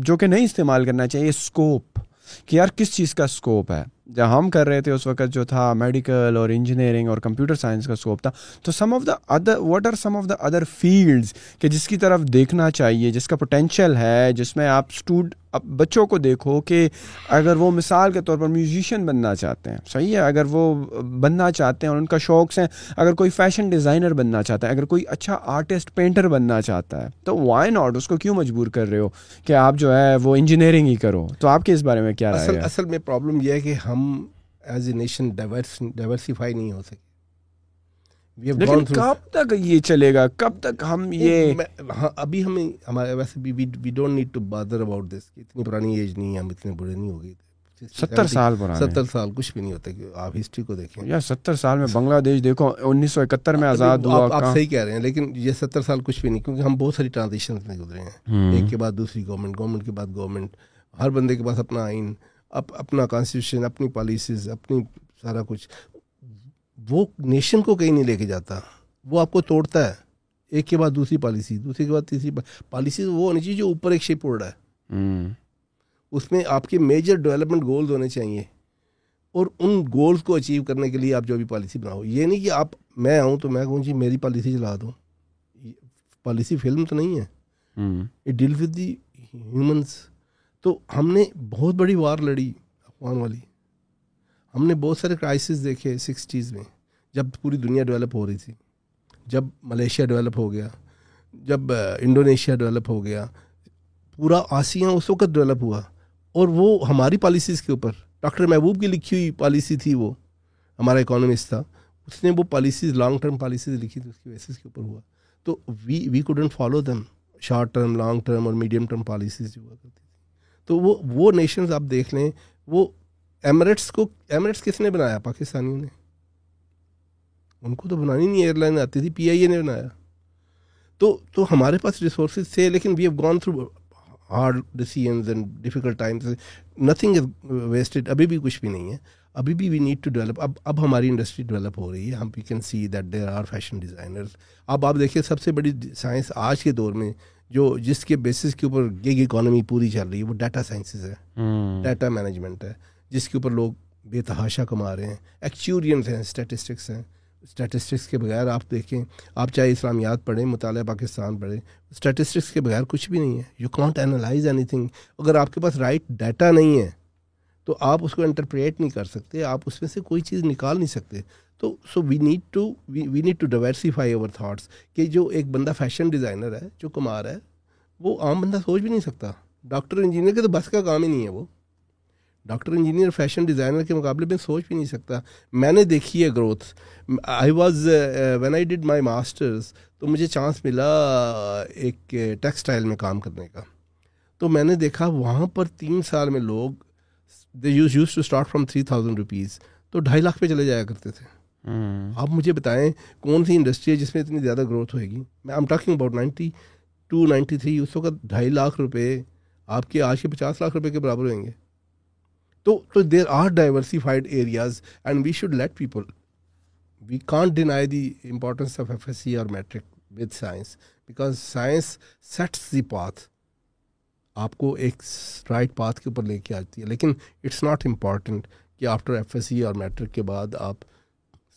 جو کہ نہیں استعمال کرنا چاہیے, اسکوپ, کہ یار کس چیز کا اسکوپ ہے. جہاں ہم کر رہے تھے اس وقت جو تھا میڈیکل اور انجینئرنگ اور کمپیوٹر سائنس کا اسکوپ تھا. تو some of the other what are some of the other fields کہ جس کی طرف دیکھنا چاہیے, جس کا پوٹینشیل ہے, جس میں آپ اسٹوڈ بچوں کو دیکھو کہ اگر وہ مثال کے طور پر میوزیشین بننا چاہتے ہیں, صحیح ہے, اگر وہ بننا چاہتے ہیں اور ان کا شوق ہے, اگر کوئی فیشن ڈیزائنر بننا چاہتا ہے, اگر کوئی اچھا آرٹسٹ پینٹر بننا چاہتا ہے, تو وائی ناٹ, اس کو کیوں مجبور کر رہے ہو کہ آپ جو ہے وہ انجینئرنگ ہی کرو. تو آپ کے اس بارے میں کیا رائے ہے؟ اصل اصل میں پرابلم یہ ہے کہ ہم ایز اے نیشن ڈائیورسیفائی نہیں ہو سکے. لیکن کب تک یہ چلے گا, کب تک ہم یہ ابھی ہمیں ہمارے ویسے بھی we don't need to bother about this. اتنی پرانی ایج نہیں ہے, ہم اتنے بڑے نہیں ہو گئے. ستر سال پرانے, ستر سال کچھ بھی نہیں ہوتا. آپ ہسٹری کو دیکھیں یار, ستر سال میں بنگلہ دیش دیکھو, انیس سو اکہتر میں آزاد ہوا. آپ صحیح کہہ رہے ہیں, لیکن یہ ستر سال کچھ بھی نہیں, کیونکہ ہم بہت ساری ٹرانزیشن میں گزرے ہیں, ایک کے بعد دوسری گورنمنٹ, گورنمنٹ کے بعد گورنمنٹ, ہر بندے کے پاس اپنا آئین, اپنا کانسٹیٹیوشن, اپنی پالیسیز, اپنی سارا کچھ. وہ نیشن کو کہیں نہیں لے کے جاتا, وہ آپ کو توڑتا ہے. ایک کے بعد دوسری پالیسی, دوسری کے بعد تیسری پالیسی. وہ ہونی چاہیے جو اوپر ایک شپ اڑ رہا ہے, اس میں آپ کے میجر ڈیولپمنٹ گولز ہونے چاہیے, اور ان گولز کو اچیو کرنے کے لیے آپ جو بھی پالیسی بناؤ. یہ نہیں کہ آپ میں آؤں تو میں کہوں جی میری پالیسی چلا دوں. پالیسی فلم تو نہیں ہے, it deal with the humans. تو ہم نے بہت بڑی وار لڑی افغان والی, ہم نے بہت سارے کرائسس دیکھے سکسٹیز میں, جب پوری دنیا ڈیولپ ہو رہی تھی, جب ملیشیا ڈیولپ ہو گیا, جب انڈونیشیا ڈیولپ ہو گیا, پورا آسیا اس وقت ڈیولپ ہوا, اور وہ ہماری پالیسیز کے اوپر. ڈاکٹر محبوب کی لکھی ہوئی پالیسی تھی, وہ ہمارا اکانومسٹ تھا, اس نے وہ پالیسیز لانگ ٹرم پالیسیز لکھی تھی, اس کی بیسس کے اوپر ہوا. تو we we couldn't follow them, short term, long term اور میڈیم ٹرم پالیسیز جو ہوا کرتی تھی. تو وہ وہ نیشنز آپ دیکھ لیں, وہ ایمریٹس کو, ایمریٹس کس نے بنایا؟ پاکستانیوں نے. ان کو تو بنانی نہیں ایئر لائن آتی تھی, پی آئی اے نے بنایا. تو تو ہمارے پاس ریسورسز تھے, لیکن we have gone through hard decisions and difficult times. Nothing is wasted, ابھی بھی کچھ بھی نہیں ہے. ابھی بھی وی نیڈ ٹو ڈیولپ. اب اب ہماری انڈسٹری ڈیولپ ہو رہی ہے, ہم we can see that there are fashion designers. اب آپ دیکھیں سب سے بڑی سائنس آج کے دور میں جو جس کے بیسس کے اوپر گیگ اکانومی پوری چل رہی ہے, وہ ڈیٹا سائنسز ہے, ڈیٹا مینجمنٹ ہے, جس کے اوپر لوگ بے تحاشا کما رہے ہیں. ایکچورینس ہیں, اسٹیٹسٹکس ہیں. اسٹیٹسٹکس کے بغیر آپ دیکھیں, آپ چاہے اسلامیات پڑھیں, مطالعہ پاکستان پڑھیں, اسٹیٹسٹکس کے بغیر کچھ بھی نہیں ہے. You can't analyse anything. اگر آپ کے پاس رائٹ ڈیٹا نہیں ہے تو آپ اس کو انٹرپریٹ نہیں کر سکتے, آپ اس میں سے کوئی چیز نکال نہیں سکتے. تو so we need to we need to diversify over thoughts, کہ جو ایک بندہ فیشن ڈیزائنر ہے جو کما رہا ہے, وہ عام بندہ سوچ بھی نہیں سکتا. ڈاکٹر انجینئر کے تو بس کا کام ہی نہیں ہے. وہ ڈاکٹر انجینئر فیشن ڈیزائنر کے مقابلے میں سوچ بھی نہیں سکتا. میں نے دیکھی ہے growth. I was when I did my masters, تو مجھے چانس ملا ایک ٹیکسٹائل میں کام کرنے کا. تو میں نے دیکھا وہاں پر تین سال میں لوگ they use to start from three thousand rupees, تو ڈھائی لاکھ پہ چلے جایا کرتے تھے. آپ مجھے بتائیں کون سی انڈسٹری ہے جس میں اتنی زیادہ گروتھ ہوئے گی؟ میں I am talking about ninety two ninety three اس وقت ڈھائی لاکھ روپے آپ کے آج کے پچاس لاکھ روپے کے برابر ہوئیں گے. تو تو there are diversified areas and we should let people. We can't deny the importance of ایف ایس سی اور matric with science, because science sets the path, آپ کو ایک رائٹ پاتھ کے اوپر لے کے آتی ہے. لیکن اٹس ناٹ امپورٹنٹ کہ آفٹر ایف ایس سی اور میٹرک کے بعد آپ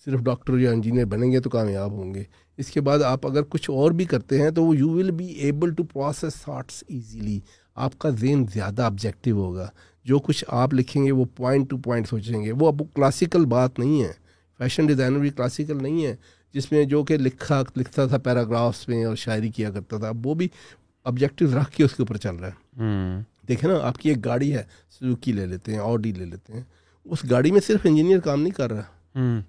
صرف ڈاکٹر یا انجینئر بنیں گے تو کامیاب ہوں گے. اس کے بعد آپ اگر کچھ اور بھی کرتے ہیں تو you will be able to process thoughts easily. آپ کا ذہن زیادہ آبجیکٹیو ہوگا, جو کچھ آپ لکھیں گے وہ پوائنٹ ٹو پوائنٹ سوچیں گے. وہ اب کلاسیکل بات نہیں ہے, فیشن ڈیزائنر بھی کلاسیکل نہیں ہے جس میں جو کہ لکھا لکھتا تھا پیراگرافس میں اور شاعری کیا کرتا تھا, وہ بھی آبجیکٹیو رکھ کے اس کے اوپر چل رہا ہے. hmm. دیکھیں نا, آپ کی ایک گاڑی ہے, سوزوکی لے لیتے ہیں, آڈی لے لیتے ہیں, اس گاڑی میں صرف انجینئر کام نہیں کر رہا. hmm.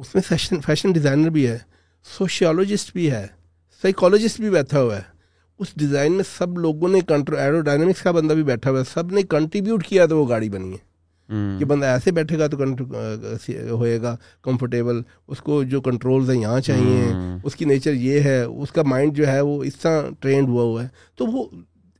اس میں فیشن فیشن ڈیزائنر بھی ہے, سوشیولوجسٹ بھی ہے, سائیکالوجسٹ بھی بیٹھا ہوا ہے. اس ڈیزائن میں سب لوگوں نے کنٹرول, ایرو ڈائنامکس کا بندہ بھی بیٹھا ہوا ہے, سب نے کنٹریبیوٹ کیا تو وہ گاڑی بنی ہے. یہ بندہ ایسے بیٹھے گا تو ہوئے گا کمفرٹیبل, اس کو جو کنٹرولز ہیں یہاں چاہیے, اس کی نیچر یہ ہے, اس کا مائنڈ جو ہے وہ اس طرح ٹرینڈ ہوا ہوا ہے. تو وہ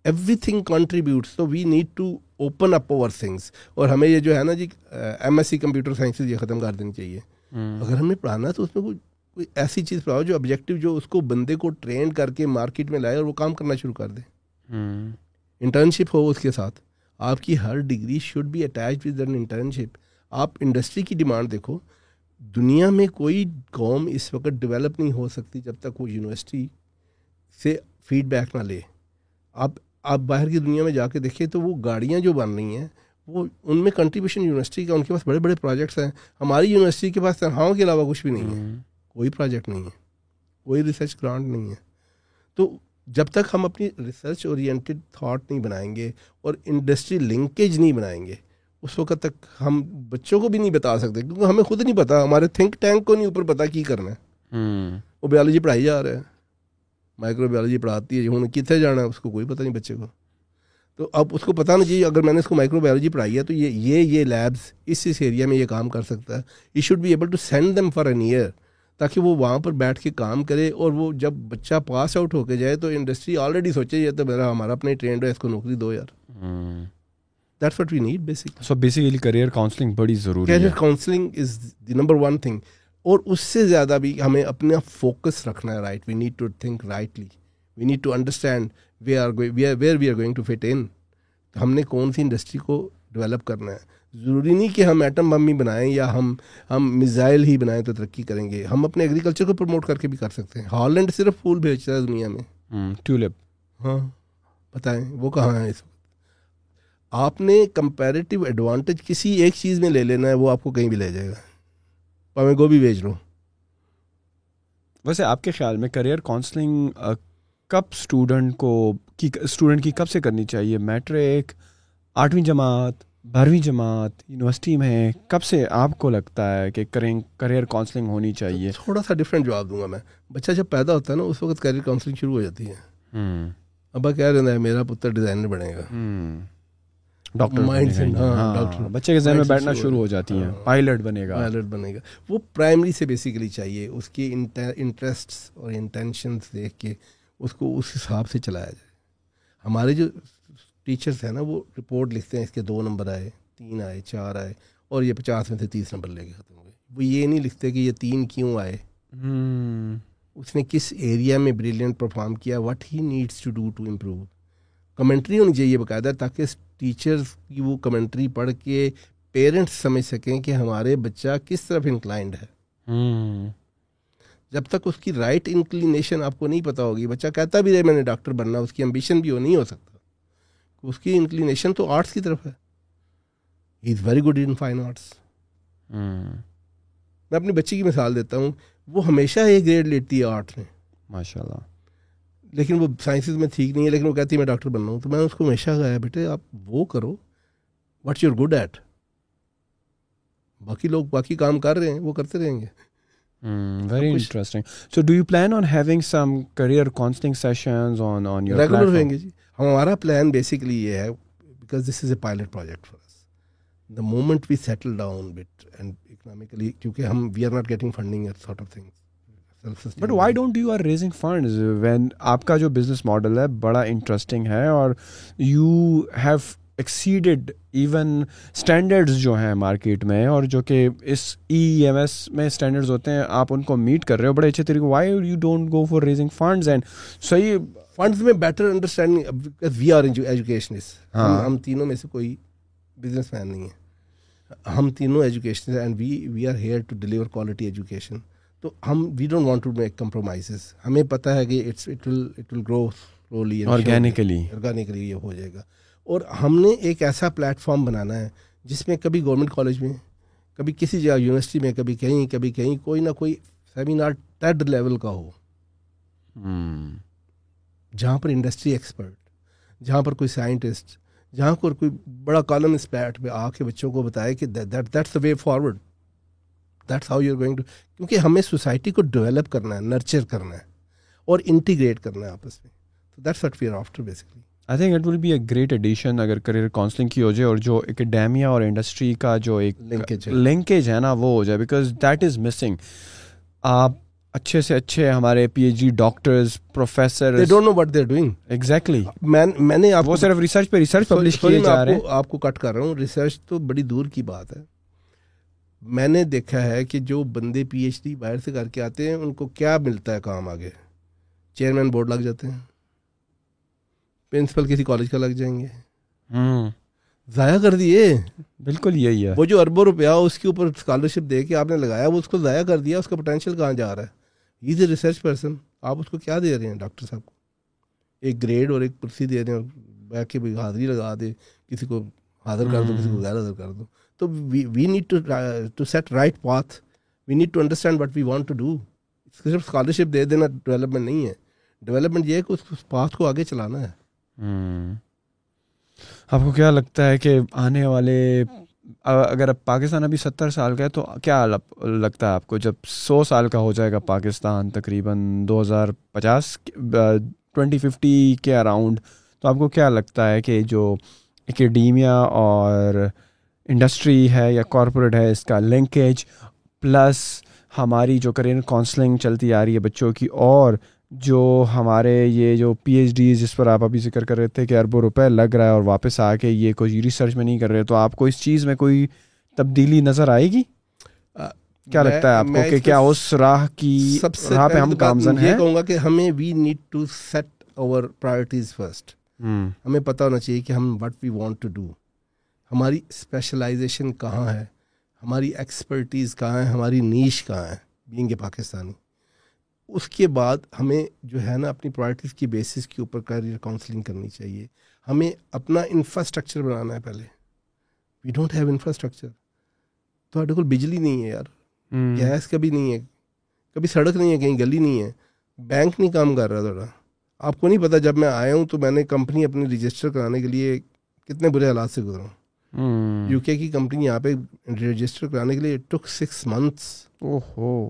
ایوری تھنگ کنٹریبیوٹس. تو we need to open up over things. اور ہمیں یہ جو ہے نا جی ایم ایس سی computer science یہ ختم کر دینی چاہیے. اگر ہمیں پڑھانا تو اس میں کوئی کوئی ایسی چیز پڑھاؤ جو آبجیکٹیو, جو اس کو بندے کو ٹرین کر کے مارکیٹ میں لائے اور وہ کام کرنا شروع کر دے. انٹرنشپ ہو اس کے ساتھ. آپ کی ہر degree should be attach with an internship. آپ انڈسٹری کی ڈیمانڈ دیکھو, دنیا میں کوئی قوم اس وقت ڈیولپ نہیں ہو سکتی جب تک وہ یونیورسٹی سے فیڈ بیک نہ لے. آپ آپ باہر کی دنیا میں جا کے دیکھیں تو وہ گاڑیاں جو بن رہی ہیں وہ ان میں کنٹریبیوشن یونیورسٹی کا, ان کے پاس بڑے بڑے پروجیکٹس ہیں. ہماری یونیورسٹی کے پاس تنہاؤں کے علاوہ کچھ بھی نہیں ہے, کوئی پروجیکٹ نہیں ہے, کوئی ریسرچ گرانٹ نہیں ہے. تو جب تک ہم اپنی ریسرچ اورینٹیڈ تھاٹ نہیں بنائیں گے اور انڈسٹری لنکیج نہیں بنائیں گے, اس وقت تک ہم بچوں کو بھی نہیں بتا سکتے, کیونکہ ہمیں خود نہیں پتا, ہمارے تھنک ٹینک کو نہیں اوپر پتا کی کرنا ہے. وہ بایولوجی پڑھائی جا رہا ہے, مائکرو بایولوجی پڑھاتی ہے, ہوں کتنے جانا ہے اس کو کوئی پتہ نہیں بچے کو. تو اب اس کو پتہ نہیں چاہیے اگر میں نے اس کو مائکرو بایولوجی پڑھائی ہے تو یہ یہ یہ لیبس اس اس ایریا میں یہ کام کر سکتا ہے. You should be able to send them for an year, تاکہ وہ وہاں پر بیٹھ کے کام کرے, اور وہ جب بچہ پاس آؤٹ ہو کے جائے تو انڈسٹری آلریڈی سوچے یہ تو میرا ہمارا اپنا ہی ٹرینڈ ہے, اس کو نوکری دو یار. That's what we need basically. So basically career counseling بڑی ضروری ہے. Career counseling is the number one thing. اور اس سے زیادہ بھی ہمیں اپنا فوکس رکھنا ہے right. We need to think rightly. We need to understand where are going, where where we are going to fit in. ہم نے کون سی انڈسٹری کو ڈیولپ کرنا ہے. ضروری نہیں کہ ہم ایٹم بم ہی بنائیں یا ہم ہم میزائل ہی بنائیں تو ترقی کریں گے. ہم اپنے ایگریکلچر کو پروموٹ کر کے بھی کر سکتے ہیں. ہالینڈ صرف پھول بھیجتا ہے دنیا میں, ٹیولپ. ہاں بتائیں وہ کہاں ہے اس وقت. آپ نے کمپیریٹیو ایڈوانٹیج کسی ایک چیز میں لے لینا ہے, وہ آپ کو کہیں بھی لے جائے گا, پاویں گوبھی بیچ لو. ویسے آپ کے خیال میں کیریئر کاؤنسلنگ کب اسٹوڈنٹ کو کی اسٹوڈنٹ کی کب سے کرنی چاہیے؟ میٹرک, آٹھویں جماعت, بارہویں جماعت, یونیورسٹی میں کب سے آپ کو لگتا ہے کہ کریں کیریئر کاؤنسلنگ ہونی چاہیے؟ تھوڑا سا ڈفرینٹ جواب دوں گا میں. بچہ جب پیدا ہوتا ہے نا اس وقت کیریئر کاؤنسلنگ شروع ہو جاتی ہے. ابا کہہ رہے ہیں میرا پتر ڈیزائنر بنے گا, ڈاکٹر مائنڈ سیٹ. ہاں ڈاکٹر بچے کے ذہن میں بیٹھنا شروع ہو جاتی ہے. پائلٹ بنے گا پائلٹ بنے گا وہ پرائمری سے بیسیکلی چاہیے. اس کی انٹرسٹس اور انٹینشنس دیکھ کے اس کو اس حساب سے چلایا جائے. ہمارے جو ٹیچرس ہیں نا وہ رپورٹ لکھتے ہیں, اس کے دو نمبر آئے, تین آئے, چار آئے, اور یہ پچاس میں سے تیس نمبر لے کے ختم ہو گئے. وہ یہ نہیں لکھتے کہ یہ تین کیوں آئے, اس نے کس ایریا میں بریلینٹ پرفارم کیا, what he needs to do to improve. Commentary ہونی چاہیے باقاعدہ, تاکہ ٹیچرز کی وہ کمنٹری پڑھ کے پیرنٹس سمجھ سکیں کہ ہمارے بچہ کس طرف انکلائنڈ ہے. hmm. جب تک اس کی رائٹ انکلینیشن آپ کو نہیں پتہ ہوگی, بچہ کہتا بھی رہے میں نے ڈاکٹر بننا, اس کی امبیشن بھی ہو نہیں ہو سکتا. اس کی انکلینیشن تو آرٹس کی طرف ہے, he is very good in fine arts. میں اپنے بچے کی مثال دیتا ہوں, وہ ہمیشہ ایک گریڈ لیتی ہے آرٹس میں ماشاء اللہ, لیکن وہ سائنسز میں ٹھیک نہیں ہے, لیکن وہ کہتی ہے میں ڈاکٹر بننا ہوں. تو میں نے اس کو ہمیشہ کہا بیٹے آپ وہ کرو what you are good at, باقی لوگ باقی کام کر رہے ہیں وہ کرتے رہیں گے. Very interesting. So do you plan on having some career counselling sessions on on your regular ہوئیں گے؟ جی ہمارا پلان بیسیکلی یہ ہے, because this is a pilot project for us. The moment we settle down but and economically, کیونکہ ہم we are not getting funding at sort of things. But why don't you are raising funds when آپ کا جو business model ہے بڑا interesting ہے, اور you have exceeded even standards جو ہیں مارکیٹ میں, اور جو کہ اس ای ایم ایس میں اسٹینڈرڈز ہوتے ہیں, آپ ان کو میٹ کر رہے ہو بڑے اچھے طریقے. Why you don't go for raising funds and صحیح فنڈز میں better understanding. We are educationist, ہم تینوں میں سے کوئی بزنس مین نہیں ہے, ہم تینوں educationist and we we are here to deliver quality education. تو ہم we don't want to make compromises. ہمیں پتہ ہے کہ it's it will it will grow slowly organically organically یہ ہو جائے گا. اور ہم نے ایک ایسا پلیٹ فارم بنانا ہے جس میں کبھی گورنمنٹ کالج میں, کبھی کسی جگہ یونیورسٹی میں, کبھی کہیں کبھی کہیں کوئی نہ کوئی سیمینار ٹیڈ لیول کا ہو, جہاں پر انڈسٹری ایکسپرٹ, جہاں پر کوئی سائنٹسٹ, جہاں پر کوئی بڑا کالم اس پیٹ پہ آ کے بچوں کو بتائے کہ that that's the way forward, that's how you are going to. کیونکہ ہمیں سوسائٹی کو ڈیولپ کرنا ہے, نرچر کرنا ہے, اور انٹیگریٹ کرنا ہے آپس میں. تو that's what we are after basically. I think it will be a great addition اگر کیریئر کاؤنسلنگ کی ہو جائے, اور جو اکیڈیمیا اور انڈسٹری کا جو ایک لنکیج ہے نا وہ ہو جائے, بیکاز دیٹ از مسنگ. آپ اچھے سے اچھے ہمارے P H D doctors, professor, they don't know what they are doing. Exactly. میں میں نے آپ کو صرف ریسرچ پہ ریسرچ پبلش کیے جا رہے ہیں. آپ کو کٹ کر رہا ہوں, ریسرچ تو بڑی دور کی بات ہے. میں نے دیکھا ہے کہ جو بندے پی ایچ ڈی باہر سے کر کے آتے ہیں ان کو کیا ملتا ہے کام آگے, چیئرمین بورڈ لگ جاتے ہیں, پرنسپل کسی کالج کا لگ جائیں گے. ضائع کر دیے. بالکل یہی ہے. وہ جو اربوں روپیہ اس کے اوپر اسکالرشپ دے کے آپ نے لگایا وہ اس کو ضائع کر دیا, اس کا پوٹینشیل کہاں جا رہا ہے؟ ایز اے ریسرچ پرسن آپ اس کو کیا دے رہے ہیں ڈاکٹر صاحب کو؟ ایک گریڈ اور ایک کرسی دے رہے ہیں, بیٹھ کے حاضری لگا دے, کسی کو حاضر کر دو کسی کو غیر حاضر کر دو. تو we need to set right path, we need to understand what we want to do. صرف اسکالرشپ دے دینا ڈیولپمنٹ نہیں ہے, ڈیولپمنٹ یہ ہے کہ اس پاتھ کو آگے چلانا ہے. آپ کو کیا لگتا ہے کہ آنے والے, اگر اب پاکستان ابھی ستر سال کا ہے تو کیا لگتا ہے آپ کو جب سو سال کا ہو جائے گا پاکستان, تقریباً دو ہزار پچاس ٹوینٹی ففٹی کے اراؤنڈ, تو آپ کو کیا لگتا ہے کہ جو اکیڈیمیا اور انڈسٹری ہے یا کارپوریٹ ہے اس کا لنکیج پلس ہماری جو کریئر کاؤنسلنگ چلتی آ رہی ہے بچوں کی, اور جو ہمارے یہ جو پی ایچ ڈیز جس پر آپ ابھی ذکر کر رہے تھے کہ اربوں روپے لگ رہا ہے اور واپس آ کے یہ کوئی ریسرچ میں نہیں کر رہے, تو آپ کو اس چیز میں کوئی تبدیلی نظر آئے گی؟ کیا لگتا ہے آپ کو کہ کیا اس راہ کی راہ پہ ہم گامزن ہیں؟ میں کہوں گا کہ ہمیں we need to set our priorities first. ہمیں پتہ ہونا چاہیے کہ ہم what we want to do, ہماری اسپیشلائزیشن کہاں ہے, ہماری ایکسپرٹیز کہاں ہے, ہماری نیش کہاں ہے بینگ اے پاکستانی. اس کے بعد ہمیں جو ہے نا اپنی پرائرٹیز کی بیسس کے اوپر کیریئر کاؤنسلنگ کرنی چاہیے. ہمیں اپنا انفراسٹرکچر بنانا ہے پہلے. We don't have infrastructure. تھوڑے کو بجلی نہیں ہے یار, گیس کبھی نہیں ہے, کبھی سڑک نہیں ہے, کہیں گلی نہیں ہے, بینک نہیں کام کر رہا. تھوڑا آپ کو نہیں پتا جب میں آیا ہوں تو میں نے کمپنی اپنی رجسٹر کرانے کے لیے کتنے برے حالات سے گزرا ہوں. یو کے کی کمپنی یہاں پہ رجسٹر کرانے کے لیے ٹک سکس منتھس. او ہو.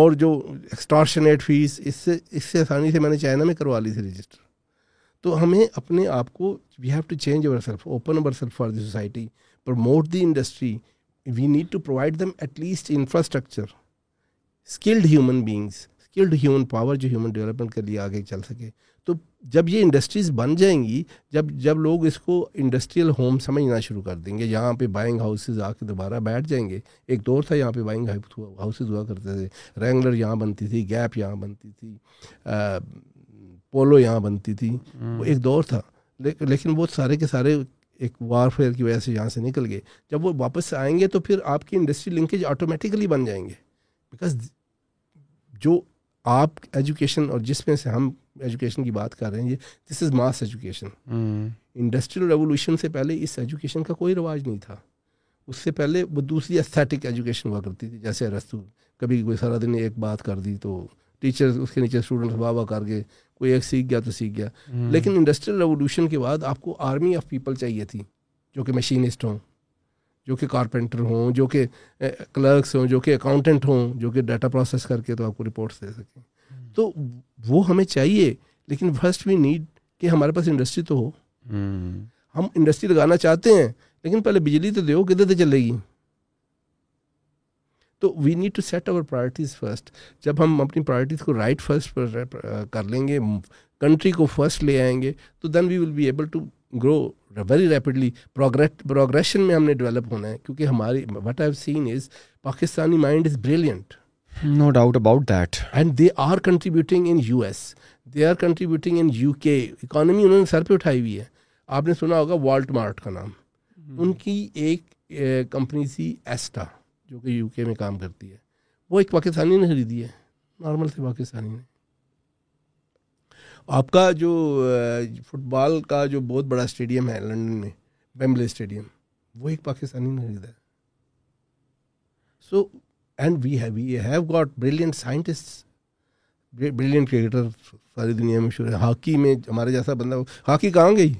اور جو ایکسٹارشنیٹ فیس اس سے اس سے آسانی سے میں نے چائنا میں کروا لی تھی رجسٹر. تو ہمیں اپنے آپ کو we have to change our self, open our self for the society, promote the industry. We need to provide them at least infrastructure, skilled human beings, skilled human power جو ہیومن ڈیولپمنٹ کے لیے آگے چل سکے. تو جب یہ industries بن جائیں گی, جب جب لوگ اس کو انڈسٹریل ہوم سمجھنا شروع کر دیں گے, یہاں پہ بائنگ ہاؤسز آ کے دوبارہ بیٹھ جائیں گے. ایک دور تھا یہاں پہ بائنگ ہاؤسز ہوا کرتے تھے. رینگلر یہاں بنتی تھی, گیپ یہاں بنتی تھی, پولو یہاں بنتی تھی. وہ ایک دور تھا, لیکن وہ سارے کے سارے ایک وار فیئر کی وجہ سے یہاں سے نکل گئے. جب وہ واپس آئیں گے تو پھر آپ کی انڈسٹری لنکیج آٹومیٹیکلی بن جائیں گے, بیکاز جو آپ ایجوکیشن اور جس میں سے ہم ایجوکیشن کی بات کر رہے ہیں, this is mass education. Industrial revolution سے پہلے اس ایجوکیشن کا کوئی رواج نہیں تھا. اس سے پہلے وہ دوسری ایستھیٹک ایجوکیشن ہوا کرتی تھی, جیسے ارسطو کبھی کوئی سارا دن ایک بات کر دی تو ٹیچر اس کے نیچے اسٹوڈنٹ واہ واہ کر کے, کوئی ایک سیکھ گیا تو سیکھ گیا. لیکن انڈسٹریل ریولوشن کے بعد آپ کو آرمی آف پیپل چاہیے تھی, جو کہ مشینسٹ ہوں, جو کہ کارپینٹر ہوں, جو کہ کلرکس ہوں, جو کہ اکاؤنٹنٹ ہوں, جو کہ ڈیٹا پروسیس کر کے تو آپ کو رپورٹس دے سکیں. تو وہ ہمیں چاہیے, لیکن فرسٹ وی نیڈ کہ ہمارے پاس انڈسٹری تو ہو. ہم انڈسٹری لگانا چاہتے ہیں لیکن پہلے بجلی تو دیو, کدھر سے چلے گی؟ تو we need to set our priorities first. جب ہم اپنی پرائرٹیز کو رائٹ فرسٹ کر لیں گے, کنٹری کو فرسٹ لے آئیں گے, تو then we will be able to grow very rapidly. Progression میں ہم نے ڈیولپ ہونا ہے, کیونکہ ہماری what I have seen is Pakistani mind is brilliant. No doubt about that. And they are contributing in U S. They are contributing in U K. Economy انہوں نے سر پہ اٹھائی ہوئی ہے. آپ نے سنا ہوگا والٹ مارٹ کا نام. ان کی ایک کمپنی تھی ایسٹا, جو کہ یو کے میں کام کرتی ہے. وہ ایک پاکستانی نے خریدی ہے, نارمل سے پاکستانی نے. آپ کا جو فٹ بال کا جو بہت بڑا اسٹیڈیم ہے لندن میں, ویمبلے اسٹیڈیم, وہ ایک پاکستانی نے خریدا ہے. سو And we have, we have got brilliant scientists, brilliant creators. ساری دنیا میں شروع ہے. ہاکی میں ہمارے جیسا بندہ, ہاکی کہاں گئی؟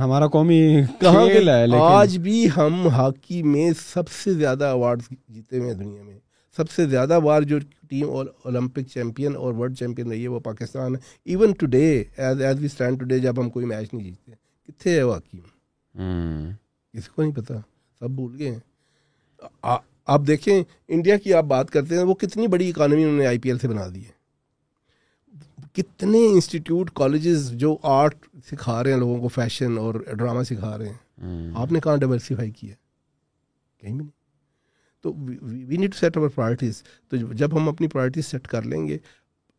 ہمارا قومی کھیل ہے, لیکن آج بھی ہم ہاکی میں سب سے زیادہ ایوارڈز جیتے ہوئے ہیں دنیا میں. سب سے زیادہ بار جو ٹیم اولمپک چیمپئن اور ورلڈ چیمپئن رہی ہے وہ پاکستان ہے. Even today as as we stand today, جب ہم کوئی میچ نہیں جیتتے, کتنے ہے وہ ہاکی میں؟ کسی کو نہیں پتا, سب بھول گئے ہیں. آپ دیکھیں انڈیا کی آپ بات کرتے ہیں, وہ کتنی بڑی اکانومی انہوں نے آئی پی ایل سے بنا دی ہے. کتنے انسٹیٹیوٹ کالجز جو آرٹ سکھا رہے ہیں لوگوں کو, فیشن اور ڈرامہ سکھا رہے ہیں. آپ نے کہاں ڈائیورسیفائی کیا؟ کہیں بھی نہیں. تو we need to set our priorities. تو جب ہم اپنی پرائرٹیز سیٹ کر لیں گے,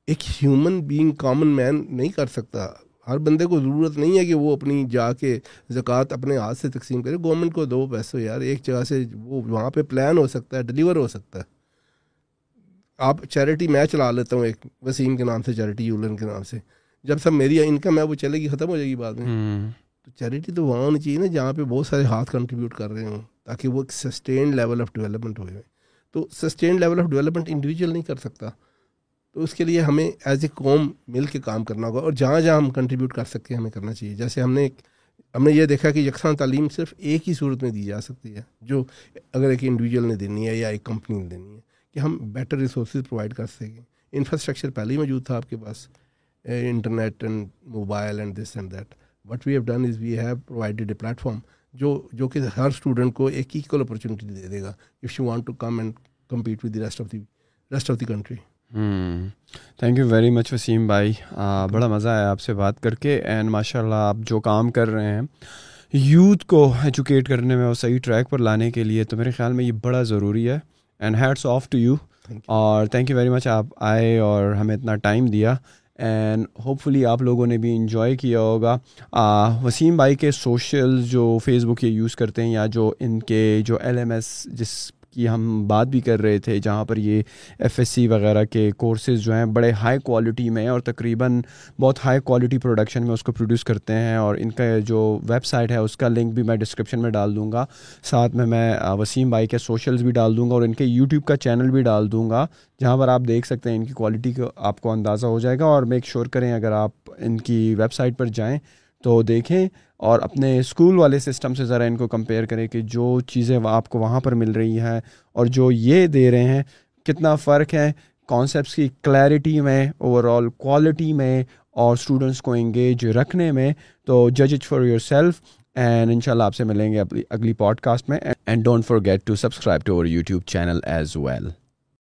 ایک ہیومن بینگ, کامن مین نہیں کر سکتا ہر بندے کو ضرورت نہیں ہے کہ وہ اپنی جا کے زکوٰۃ اپنے ہاتھ سے تقسیم کرے. گورنمنٹ کو دو پیسے یار, ایک جگہ سے وہ وہاں پہ پلان ہو سکتا ہے, ڈیلیور ہو سکتا ہے. آپ چیریٹی میں چلا لیتا ہوں ایک وسیم کے نام سے چیریٹی, یولن کے نام سے, جب سب میری انکم ہے وہ چلے گی, ختم ہو جائے گی بعد میں. تو چیریٹی تو وہاں ہونی چاہیے نا جہاں پہ بہت سارے ہاتھ کنٹریبیوٹ کر رہے ہوں, تاکہ وہ ایک سسٹینڈ لیول آف ڈیولپمنٹ ہوئے. تو sustained level of development individual نہیں کر سکتا, تو اس کے لیے ہمیں ایز اے قوم مل کے کام کرنا ہوگا, اور جہاں جہاں ہم کنٹریبیوٹ کر سکیں ہمیں کرنا چاہیے. جیسے ہم نے ہم نے یہ دیکھا کہ یکساں تعلیم صرف ایک ہی صورت میں دی جا سکتی ہے, جو اگر ایک انڈیویجول نے دینی ہے یا ایک کمپنی نے دینی ہے, کہ ہم بیٹر ریسورسز پرووائڈ کر سکیں. انفراسٹرکچر پہلے ہی موجود تھا آپ کے پاس, internet and mobile and this and that. What we have done is we have provided a platform جو جو کہ ہر اسٹوڈنٹ کو ایک ایکول اپرچونیٹی دے دے گا, if you want to come and compete with the rest of the rest of the country. Thank you very much Wasim بھائی, بڑا مزہ آیا آپ سے بات کر کے, اینڈ ماشاء اللہ آپ جو کام کر رہے ہیں یوتھ کو ایجوکیٹ کرنے میں اور صحیح ٹریک پر لانے کے لیے, تو میرے خیال میں یہ بڑا ضروری ہے. And hats off to you, اور تھینک یو ویری مچ آپ آئے اور ہمیں اتنا ٹائم دیا, اینڈ ہوپ فلی آپ لوگوں نے بھی انجوائے کیا ہوگا. وسیم بھائی کے سوشل جو فیس بک یہ یوز کرتے ہیں, یا جو ان کے جو ایل ایم ایس جس کی ہم بات بھی کر رہے تھے, جہاں پر یہ ایف ایس سی وغیرہ کے کورسز جو ہیں بڑے ہائی کوالٹی میں اور تقریباً بہت ہائی کوالٹی پروڈکشن میں اس کو پروڈیوس کرتے ہیں, اور ان کا جو ویب سائٹ ہے اس کا لنک بھی میں ڈسکرپشن میں ڈال دوں گا, ساتھ میں میں وسیم بھائی کے سوشلز بھی ڈال دوں گا اور ان کے یوٹیوب کا چینل بھی ڈال دوں گا, جہاں پر آپ دیکھ سکتے ہیں ان کی کوالٹی کا آپ کو اندازہ ہو جائے گا. اور میک شیور کریں اگر آپ ان کی ویب سائٹ پر جائیں تو دیکھیں, اور اپنے اسکول والے سسٹم سے ذرا ان کو کمپیئر کریں کہ جو چیزیں آپ کو وہاں پر مل رہی ہیں اور جو یہ دے رہے ہیں کتنا فرق ہے کانسیپٹس کی کلیئرٹی میں, اوور آل کوالٹی میں, اور اسٹوڈنٹس کو انگیج رکھنے میں. تو جج it for yourself, and ان شاء اللہ آپ سے ملیں گے اگلی پوڈ کاسٹ میں. And don't forget to subscribe to our یوٹیوب channel as well.